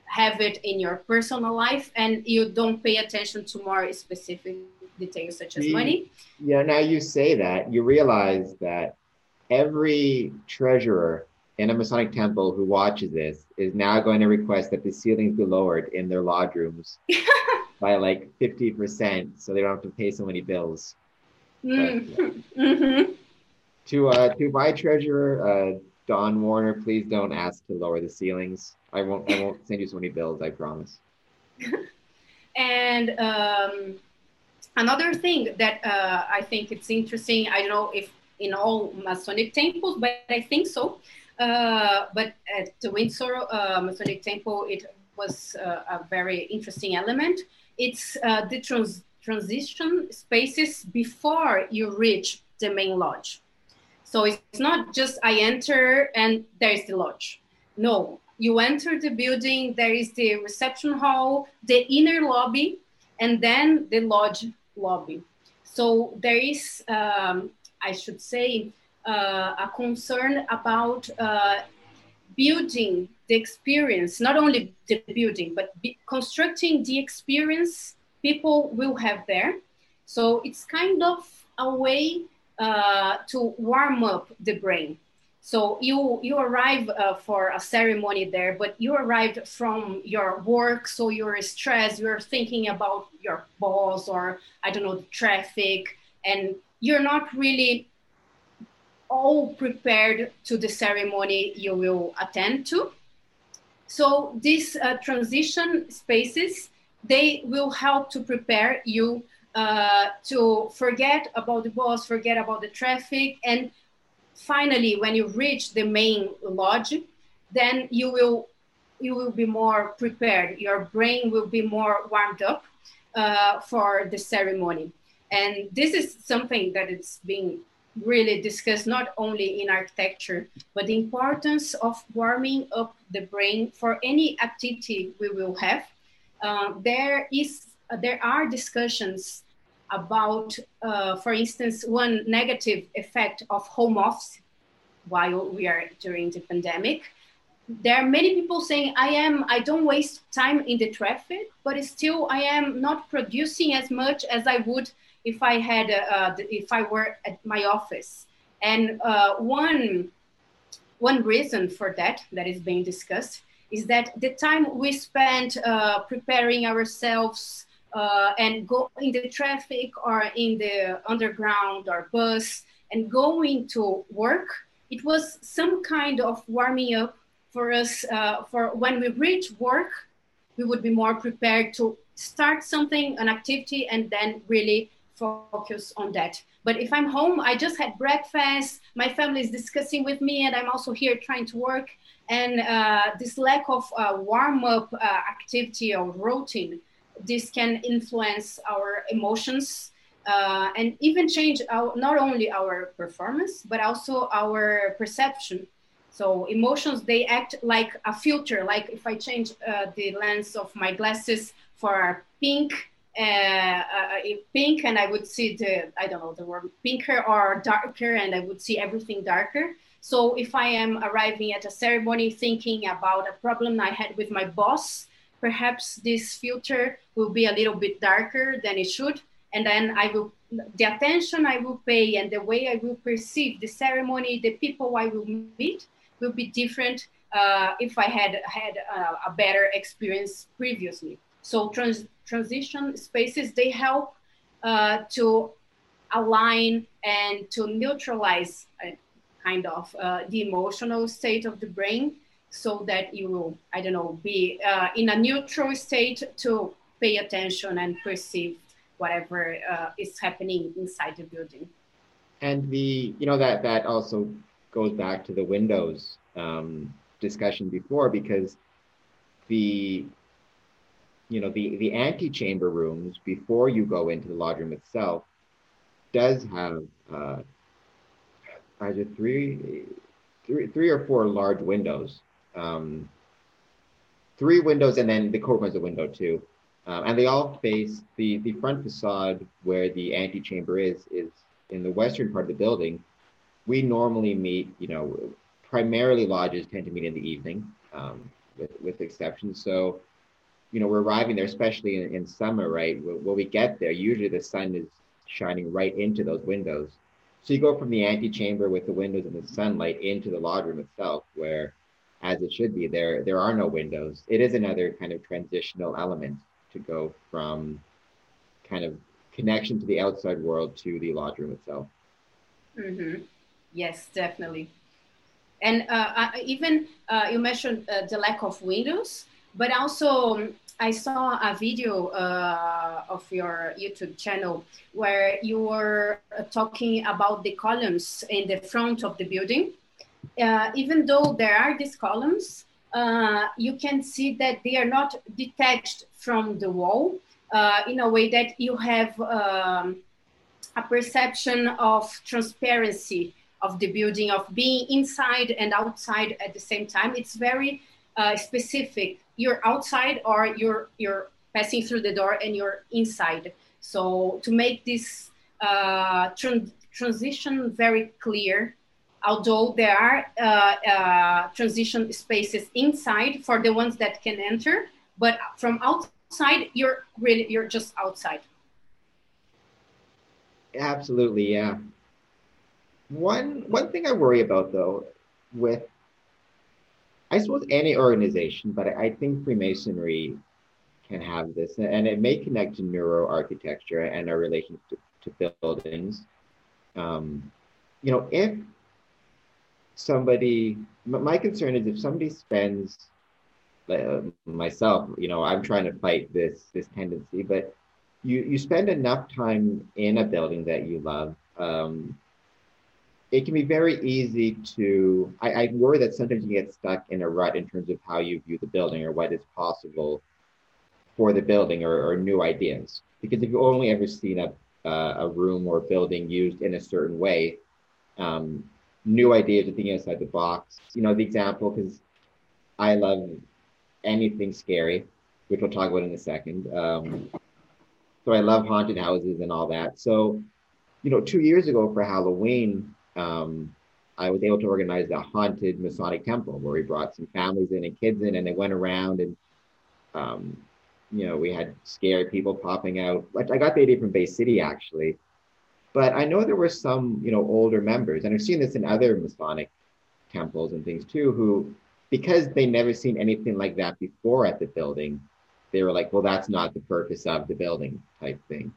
have it in your personal life, and you don't pay attention to more specific details such as money. Yeah, now you say that, you realize that every treasurer in a Masonic temple who watches this is now going to request that the ceilings be lowered in their lodge rooms by like 50%, so they don't have to pay so many bills. Mm. But, mm-hmm. To my treasurer, Don Warner, please don't ask to lower the ceilings. I won't send you so many bills, I promise. And another thing that I think it's interesting, I don't know if in all Masonic temples, but I think so. But at the Windsor Masonic Temple, it was a very interesting element. It's the transition spaces before you reach the main lodge. So it's not just I enter and there's the lodge. No, you enter the building, there is the reception hall, the inner lobby, and then the lodge lobby. So there is, I should say, a concern about building the experience, not only the building, but constructing the experience people will have there. So it's kind of a way to warm up the brain. So you arrive for a ceremony there, but you arrived from your work, so you're stressed, you're thinking about your boss or, I don't know, the traffic, and you're not really all prepared to the ceremony you will attend to. So these transition spaces, they will help to prepare you to forget about the boss, forget about the traffic, and finally, when you reach the main lodge, then you will be more prepared. Your brain will be more warmed up for the ceremony. And this is something that it's being really discussed not only in architecture, but the importance of warming up the brain for any activity we will have. There are discussions about, for instance, one negative effect of home office while we are during the pandemic. There are many people saying, I don't waste time in the traffic, but still I am not producing as much as I would if I had, if I were at my office. And one reason for that is being discussed is that the time we spent preparing ourselves and go in the traffic or in the underground or bus and going to work, it was some kind of warming up for us for when we reach work, we would be more prepared to start something, an activity, and then really focus on that. But if I'm home, I just had breakfast, my family is discussing with me, and I'm also here trying to work. And this lack of warm-up activity or routine, this can influence our emotions and even change not only our performance, but also our perception. So emotions, they act like a filter. Like if I change the lens of my glasses for pink, and I would see the word pinker or darker, and I would see everything darker. So if I am arriving at a ceremony thinking about a problem I had with my boss, perhaps this filter will be a little bit darker than it should. And then the attention I will pay and the way I will perceive the ceremony, the people I will meet will be different if I had a better experience previously. So transition spaces, they help to align and to neutralize kind of the emotional state of the brain so that you will, I don't know, be in a neutral state to pay attention and perceive whatever is happening inside the building. And the, you know, that also goes back to the windows discussion before, because the antechamber rooms before you go into the lodge room itself does have either three or four large windows, three windows, and then the courtroom has a window too, and they all face the front facade where the antechamber is in the western part of the building. We normally meet, primarily lodges tend to meet in the evening, with exceptions. So, we're arriving there, especially in summer, right? When we get there, usually the sun is shining right into those windows. So you go from the antechamber with the windows and the sunlight into the lodge room itself, where, as it should be, there are no windows. It is another kind of transitional element to go from kind of connection to the outside world to the lodge room itself. Mm-hmm. Yes, definitely. And even you mentioned the lack of windows, but also I saw a video of your YouTube channel where you were talking about the columns in the front of the building. Even though there are these columns, you can see that they are not detached from the wall in a way that you have a perception of transparency of the building, of being inside and outside at the same time. It's very specific. You're outside, or you're passing through the door and you're inside. So to make this transition very clear, although there are transition spaces inside for the ones that can enter, but from outside, you're just outside. Absolutely, yeah. One thing I worry about, though, with, I suppose, any organization, but I think Freemasonry can have this, and it may connect to neuroarchitecture and our relationship to buildings. If somebody, my concern is if somebody spends, myself, I'm trying to fight this tendency, but you spend enough time in a building that you love, it can be very easy to, I worry that sometimes you get stuck in a rut in terms of how you view the building or what is possible for the building, or new ideas. Because if you've only ever seen a room or building used in a certain way, new ideas and thinking outside the box, the example, because I love anything scary, which we'll talk about in a second. So I love haunted houses and all that. So, 2 years ago for Halloween, I was able to organize the Haunted Masonic Temple, where we brought some families in and kids in, and they went around, and we had scared people popping out. I got the idea from Bay City, actually, but I know there were some, older members, and I've seen this in other Masonic temples and things too, who, because they never seen anything like that before at the building, they were like, well, that's not the purpose of the building, type thing.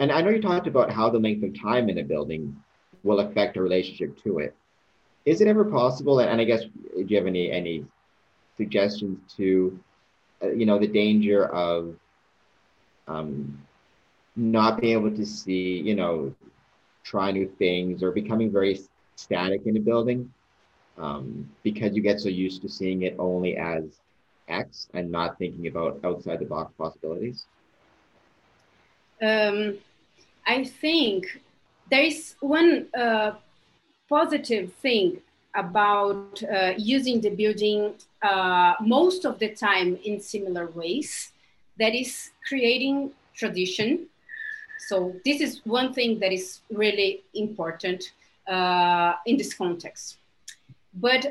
And I know you talked about how the length of time in a building will affect a relationship to it. Is it ever possible, and I guess, do you have any suggestions to, the danger of not being able to see, try new things, or becoming very static in a building because you get so used to seeing it only as X and not thinking about outside the box possibilities? I think there is one positive thing about using the building most of the time in similar ways, that is creating tradition. So this is one thing that is really important in this context. But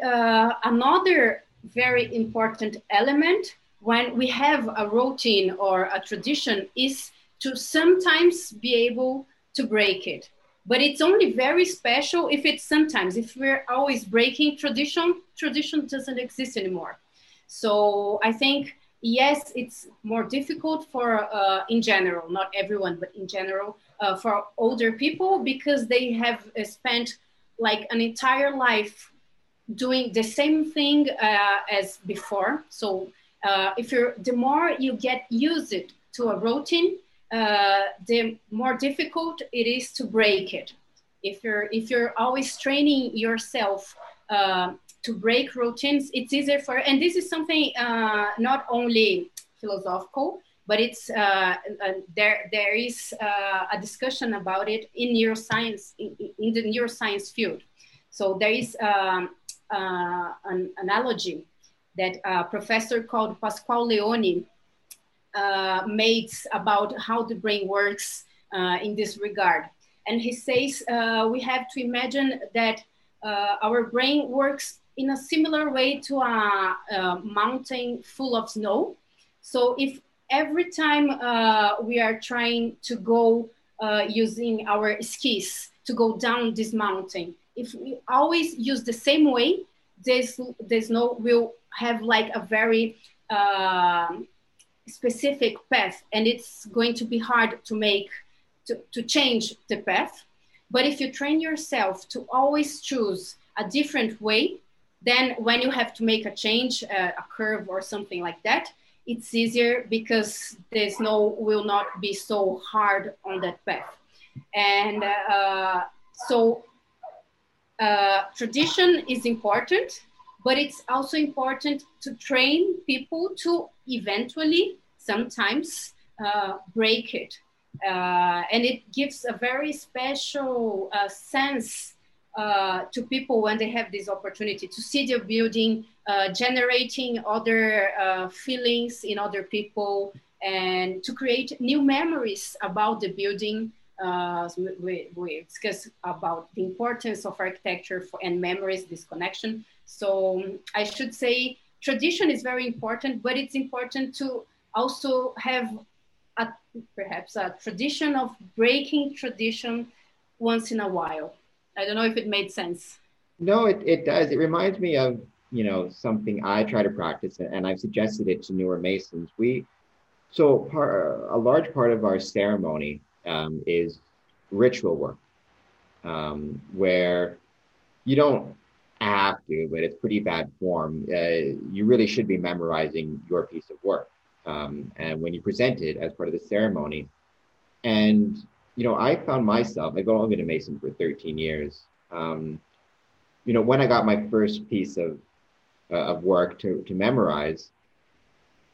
another very important element when we have a routine or a tradition is to sometimes be able to break it. But it's only very special if it's sometimes. If we're always breaking tradition doesn't exist anymore. So I think, yes, it's more difficult for, in general, not everyone, but in general, for older people, because they have spent like an entire life doing the same thing as before. So if the more you get used to a routine, the more difficult it is to break it. If you're always training yourself to break routines, it's easier for, and this is something not only philosophical, but it's there is a discussion about it in neuroscience, in the neuroscience field. So there is an analogy that a professor called Pasquale Leone made about how the brain works in this regard. And he says we have to imagine that our brain works in a similar way to a mountain full of snow. So if every time we are trying to go using our skis to go down this mountain, if we always use the same way, the snow will have like a very specific path, and it's going to be hard to make, to change the path. But if you train yourself to always choose a different way, then when you have to make a change, a curve or something like that, it's easier because the snow will not be so hard on that path. And so tradition is important, but it's also important to train people to eventually, sometimes, break it. And it gives a very special sense to people when they have this opportunity to see their building, generating other feelings in other people, and to create new memories about the building. We discuss about the importance of architecture and memories, this connection. So I should say tradition is very important, but it's important to also have perhaps a tradition of breaking tradition once in a while. I don't know if it made sense. No, it does. It reminds me of, something I try to practice, and I've suggested it to newer Masons. A large part of our ceremony is ritual work, where you don't have to, but it's pretty bad form. You really should be memorizing your piece of work. And when you present it as part of the ceremony, and I found myself, I've only been a Mason for 13 years. When I got my first piece of work to memorize,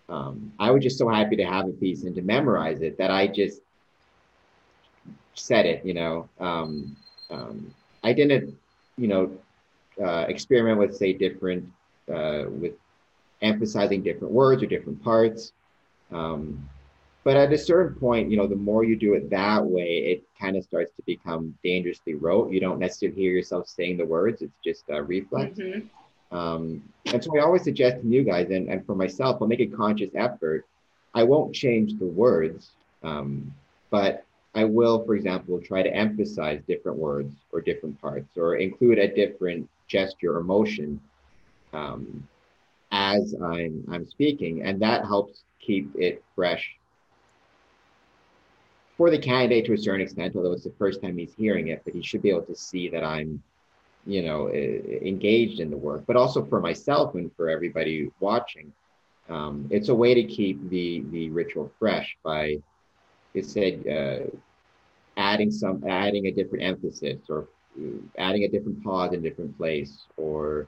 I was just so happy to have a piece and to memorize it that I just said it. I didn't, experiment with with emphasizing different words or different parts. But at a certain point, the more you do it that way, it kind of starts to become dangerously rote. You don't necessarily hear yourself saying the words. It's just a reflex. Mm-hmm. And so I always suggest to you guys, and for myself, I'll make a conscious effort. I won't change the words, but I will, for example, try to emphasize different words or different parts, or include a different gesture or motion as I'm speaking, and that helps keep it fresh for the candidate to a certain extent, although it's the first time he's hearing it, but he should be able to see that I'm, engaged in the work. But also for myself and for everybody watching, it's a way to keep the ritual fresh by, it said, adding a different emphasis, or adding a different pause in a different place, or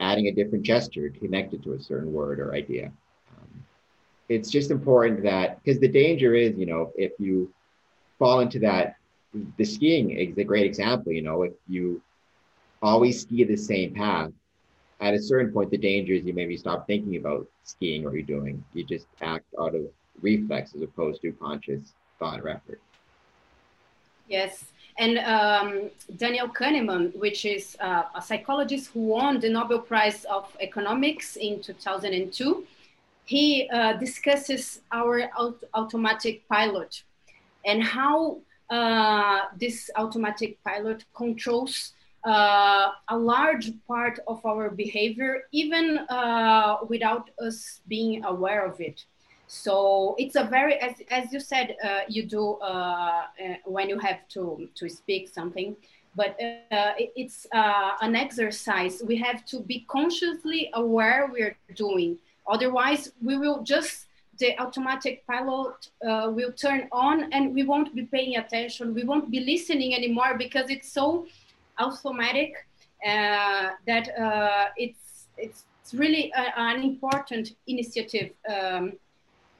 adding a different gesture connected to a certain word or idea. It's just important that, because the danger is, if you fall into that, the skiing is a great example, if you always ski the same path, at a certain point, the danger is you maybe stop thinking about skiing or what you're doing. You just act out of reflex as opposed to conscious thought or effort. Yes. And Daniel Kahneman, which is a psychologist who won the Nobel Prize of Economics in 2002, he discusses our automatic pilot and how this automatic pilot controls a large part of our behavior, even without us being aware of it. So it's a very, as you said, you do when you have to speak something, but it's an exercise. We have to be consciously aware we're doing. Otherwise, we will just the automatic pilot will turn on and we won't be paying attention. We won't be listening anymore because it's so automatic that it's really an important initiative,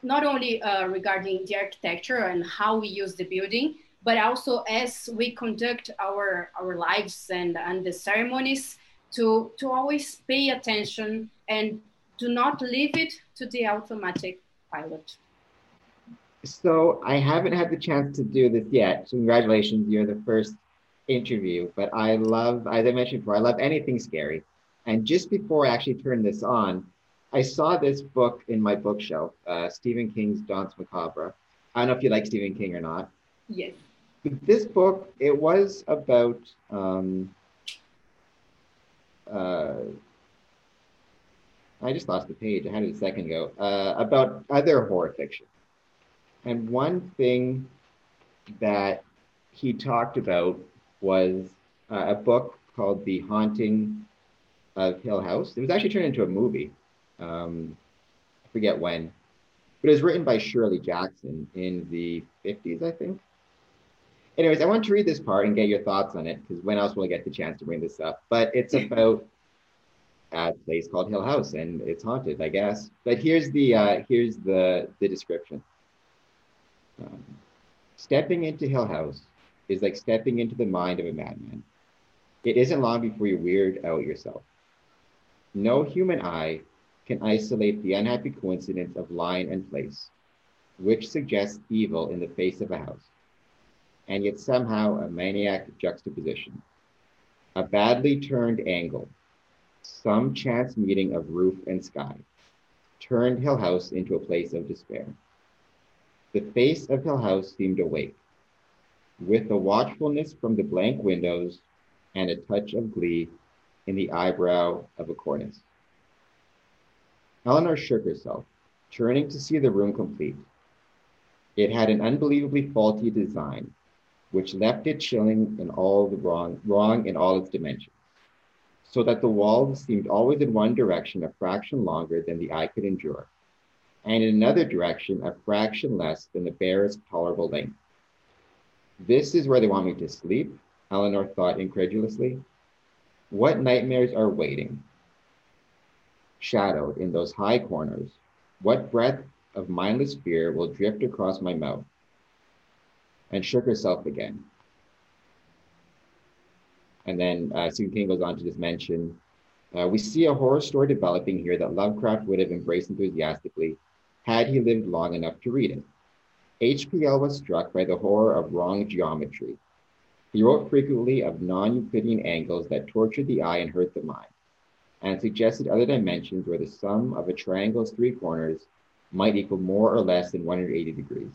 not only regarding the architecture and how we use the building, but also as we conduct our lives and the ceremonies to always pay attention and do not leave it to the automatic pilot. So I haven't had the chance to do this yet. Congratulations, you're the first interview, but I love, as I mentioned before, I love anything scary. And just before I actually turned this on, I saw this book in my bookshelf, Stephen King's Danse Macabre. I don't know if you like Stephen King or not. Yes. This book, it was about I just lost the page. I had it a second ago. About other horror fiction. And one thing that he talked about was a book called The Haunting of Hill House. It was actually turned into a movie. I forget when. But it was written by Shirley Jackson in the 50s, I think. Anyways, I want to read this part and get your thoughts on it, because when else will I get the chance to bring this up? But it's about a place called Hill House, and it's haunted, I guess. But here's the description. Stepping into Hill House is like stepping into the mind of a madman. It isn't long before you weird out yourself. No human eye can isolate the unhappy coincidence of line and place, which suggests evil in the face of a house, and yet somehow a maniac juxtaposition, a badly turned angle, some chance meeting of roof and sky, turned Hill House into a place of despair. The face of Hill House seemed awake, with a watchfulness from the blank windows and a touch of glee in the eyebrow of a cornice. Eleanor shook herself, turning to see the room complete. It had an unbelievably faulty design, which left it chilling in all the wrong in all its dimensions, so that the walls seemed always in one direction a fraction longer than the eye could endure, and in another direction a fraction less than the barest tolerable length. This is where they want me to sleep, Eleanor thought incredulously. What nightmares are waiting? Shadowed in those high corners, what breath of mindless fear will drift across my mouth? And shook herself again. And then Stephen King goes on to just mention, we see a horror story developing here that Lovecraft would have embraced enthusiastically had he lived long enough to read it. HPL was struck by the horror of wrong geometry. He wrote frequently of non-Euclidean angles that tortured the eye and hurt the mind, and suggested other dimensions where the sum of a triangle's three corners might equal more or less than 180 degrees.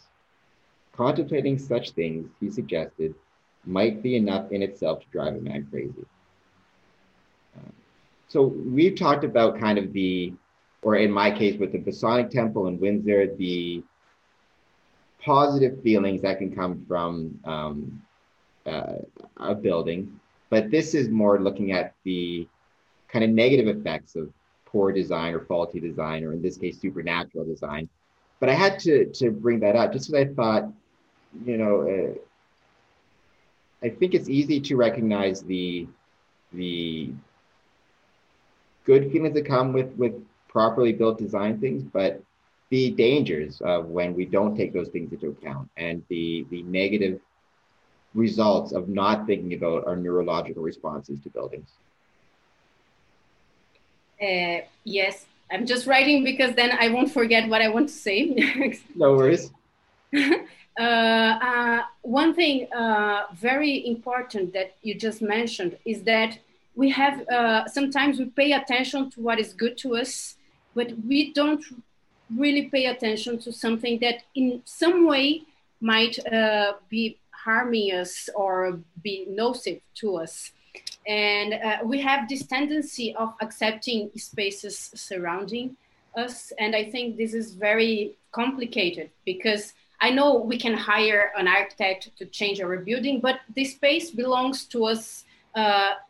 Contemplating such things, he suggested, might be enough in itself to drive a man crazy. So we've talked about kind of the, or in my case with the Masonic Temple in Windsor, the positive feelings that can come from a building. But this is more looking at the kind of negative effects of poor design or faulty design, or in this case, supernatural design. But I had to bring that up just because I thought, you know, I think it's easy to recognize the good feelings that come with properly built design things, but the dangers of when we don't take those things into account, and the negative results of not thinking about our neurological responses to buildings. Yes, I'm just writing because then I won't forget what I want to say. No worries. One thing very important that you just mentioned is that we have, sometimes we pay attention to what is good to us, but we don't really pay attention to something that in some way might be harming us or be nocive to us. And we have this tendency of accepting spaces surrounding us. And I think this is very complicated because I know we can hire an architect to change our building, but this space belongs to us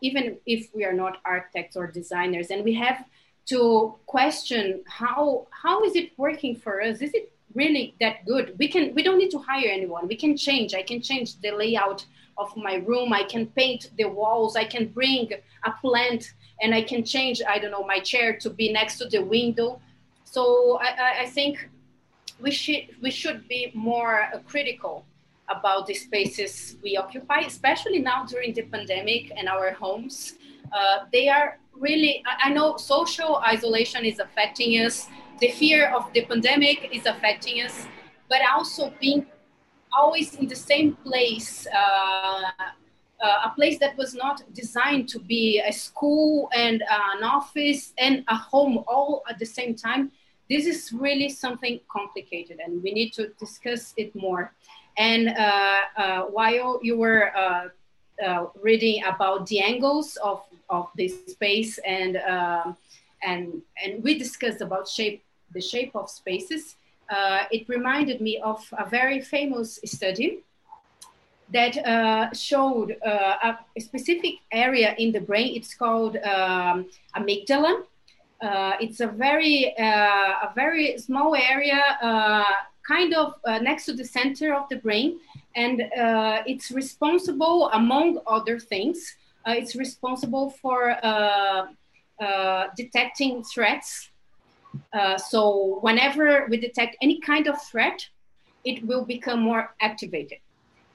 even if we are not architects or designers. And we have to question how is it working for us? Is it really that good? We don't need to hire anyone. We can change. I can change the layout of my room. I can paint the walls. I can bring a plant and I can change, I don't know, my chair to be next to the window. So I think we should be more critical about the spaces we occupy, especially now during the pandemic and our homes. They are really, I know social isolation is affecting us. The fear of the pandemic is affecting us, but also being always in the same place, a place that was not designed to be a school and an office and a home all at the same time. This is really something complicated and we need to discuss it more. And while you were reading about the angles of this space and we discussed about the shape of spaces, it reminded me of a very famous study that showed a specific area in the brain. It's called amygdala. It's a very small area, kind of next to the center of the brain, and it's responsible, among other things, it's responsible for detecting threats. So whenever we detect any kind of threat, it will become more activated.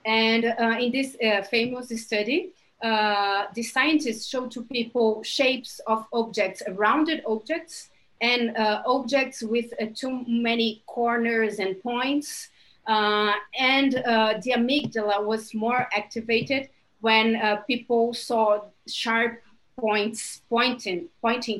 And in this famous study, the scientists showed to people shapes of objects, rounded objects, and objects with too many corners and points. And the amygdala was more activated when people saw sharp points pointing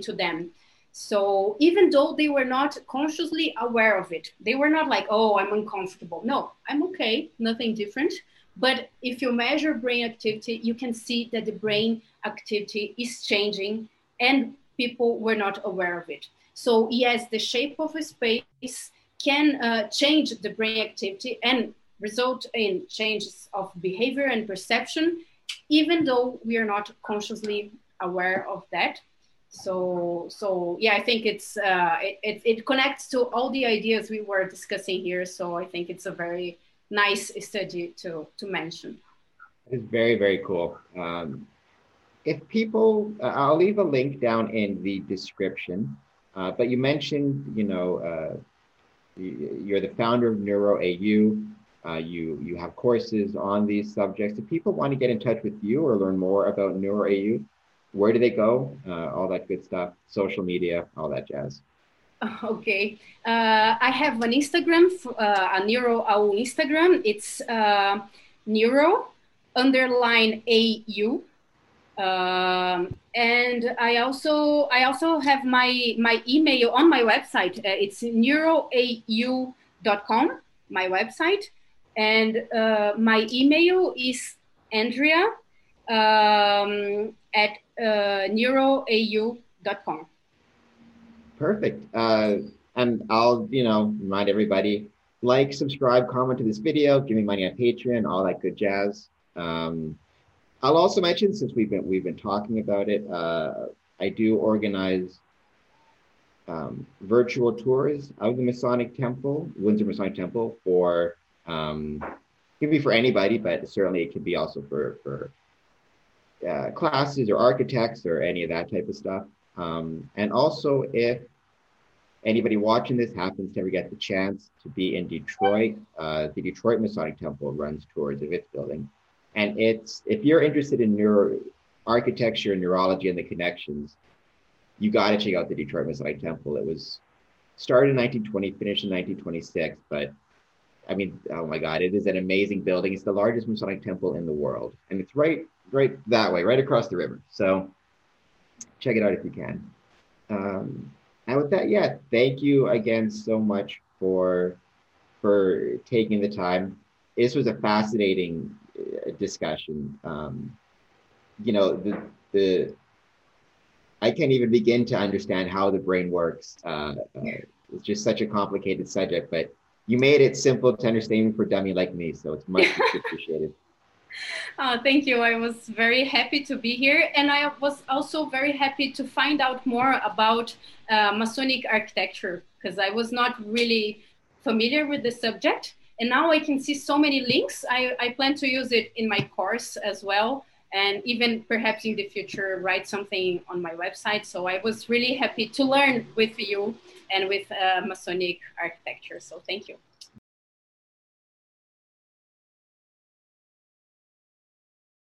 to them. So even though they were not consciously aware of it, they were not like, oh, I'm uncomfortable. No, I'm okay, nothing different. But if you measure brain activity, you can see that the brain activity is changing and people were not aware of it. So yes, the shape of a space can change the brain activity and result in changes of behavior and perception, even though we are not consciously aware of that. So yeah, I think it's it connects to all the ideas we were discussing here. So I think it's a very nice study to mention. It's very, very cool. If people, I'll leave a link down in the description. But you mentioned, you're the founder of NeuroAU. You have courses on these subjects. If people want to get in touch with you or learn more about NeuroAU, where do they go? All that good stuff, social media, all that jazz. Okay. I have an Instagram, a NeuroAU Instagram. It's NeuroAU. And I also have my email on my website. It's neuroau.com, my website. And my email is Andrea at neuroau.com. Perfect. And I'll, remind everybody, like, subscribe, comment to this video, give me money on Patreon, all that good jazz. I'll also mention, since we've been talking about it, I do organize virtual tours of the Masonic Temple, Windsor Masonic Temple, for it can be for anybody, but certainly it can be also for classes or architects or any of that type of stuff. And also, if anybody watching this happens to ever get the chance to be in Detroit, the Detroit Masonic Temple runs tours of its building. And if you're interested in architecture and neurology and the connections, you got to check out the Detroit Masonic Temple. It was started in 1920, finished in 1926. But I mean, oh my God, it is an amazing building. It's the largest Masonic Temple in the world. And it's right that way, right across the river. So check it out if you can. And with that, yeah, thank you again so much for taking the time. This was a fascinating discussion. I can't even begin to understand how the brain works. It's just such a complicated subject, but you made it simple to understand for dummy like me, so it's much appreciated. Thank you. I was very happy to be here. And I was also very happy to find out more about Masonic architecture, because I was not really familiar with the subject. And now I can see so many links. I plan to use it in my course as well. And even perhaps in the future, write something on my website. So I was really happy to learn with you and with Masonic architecture. So thank you.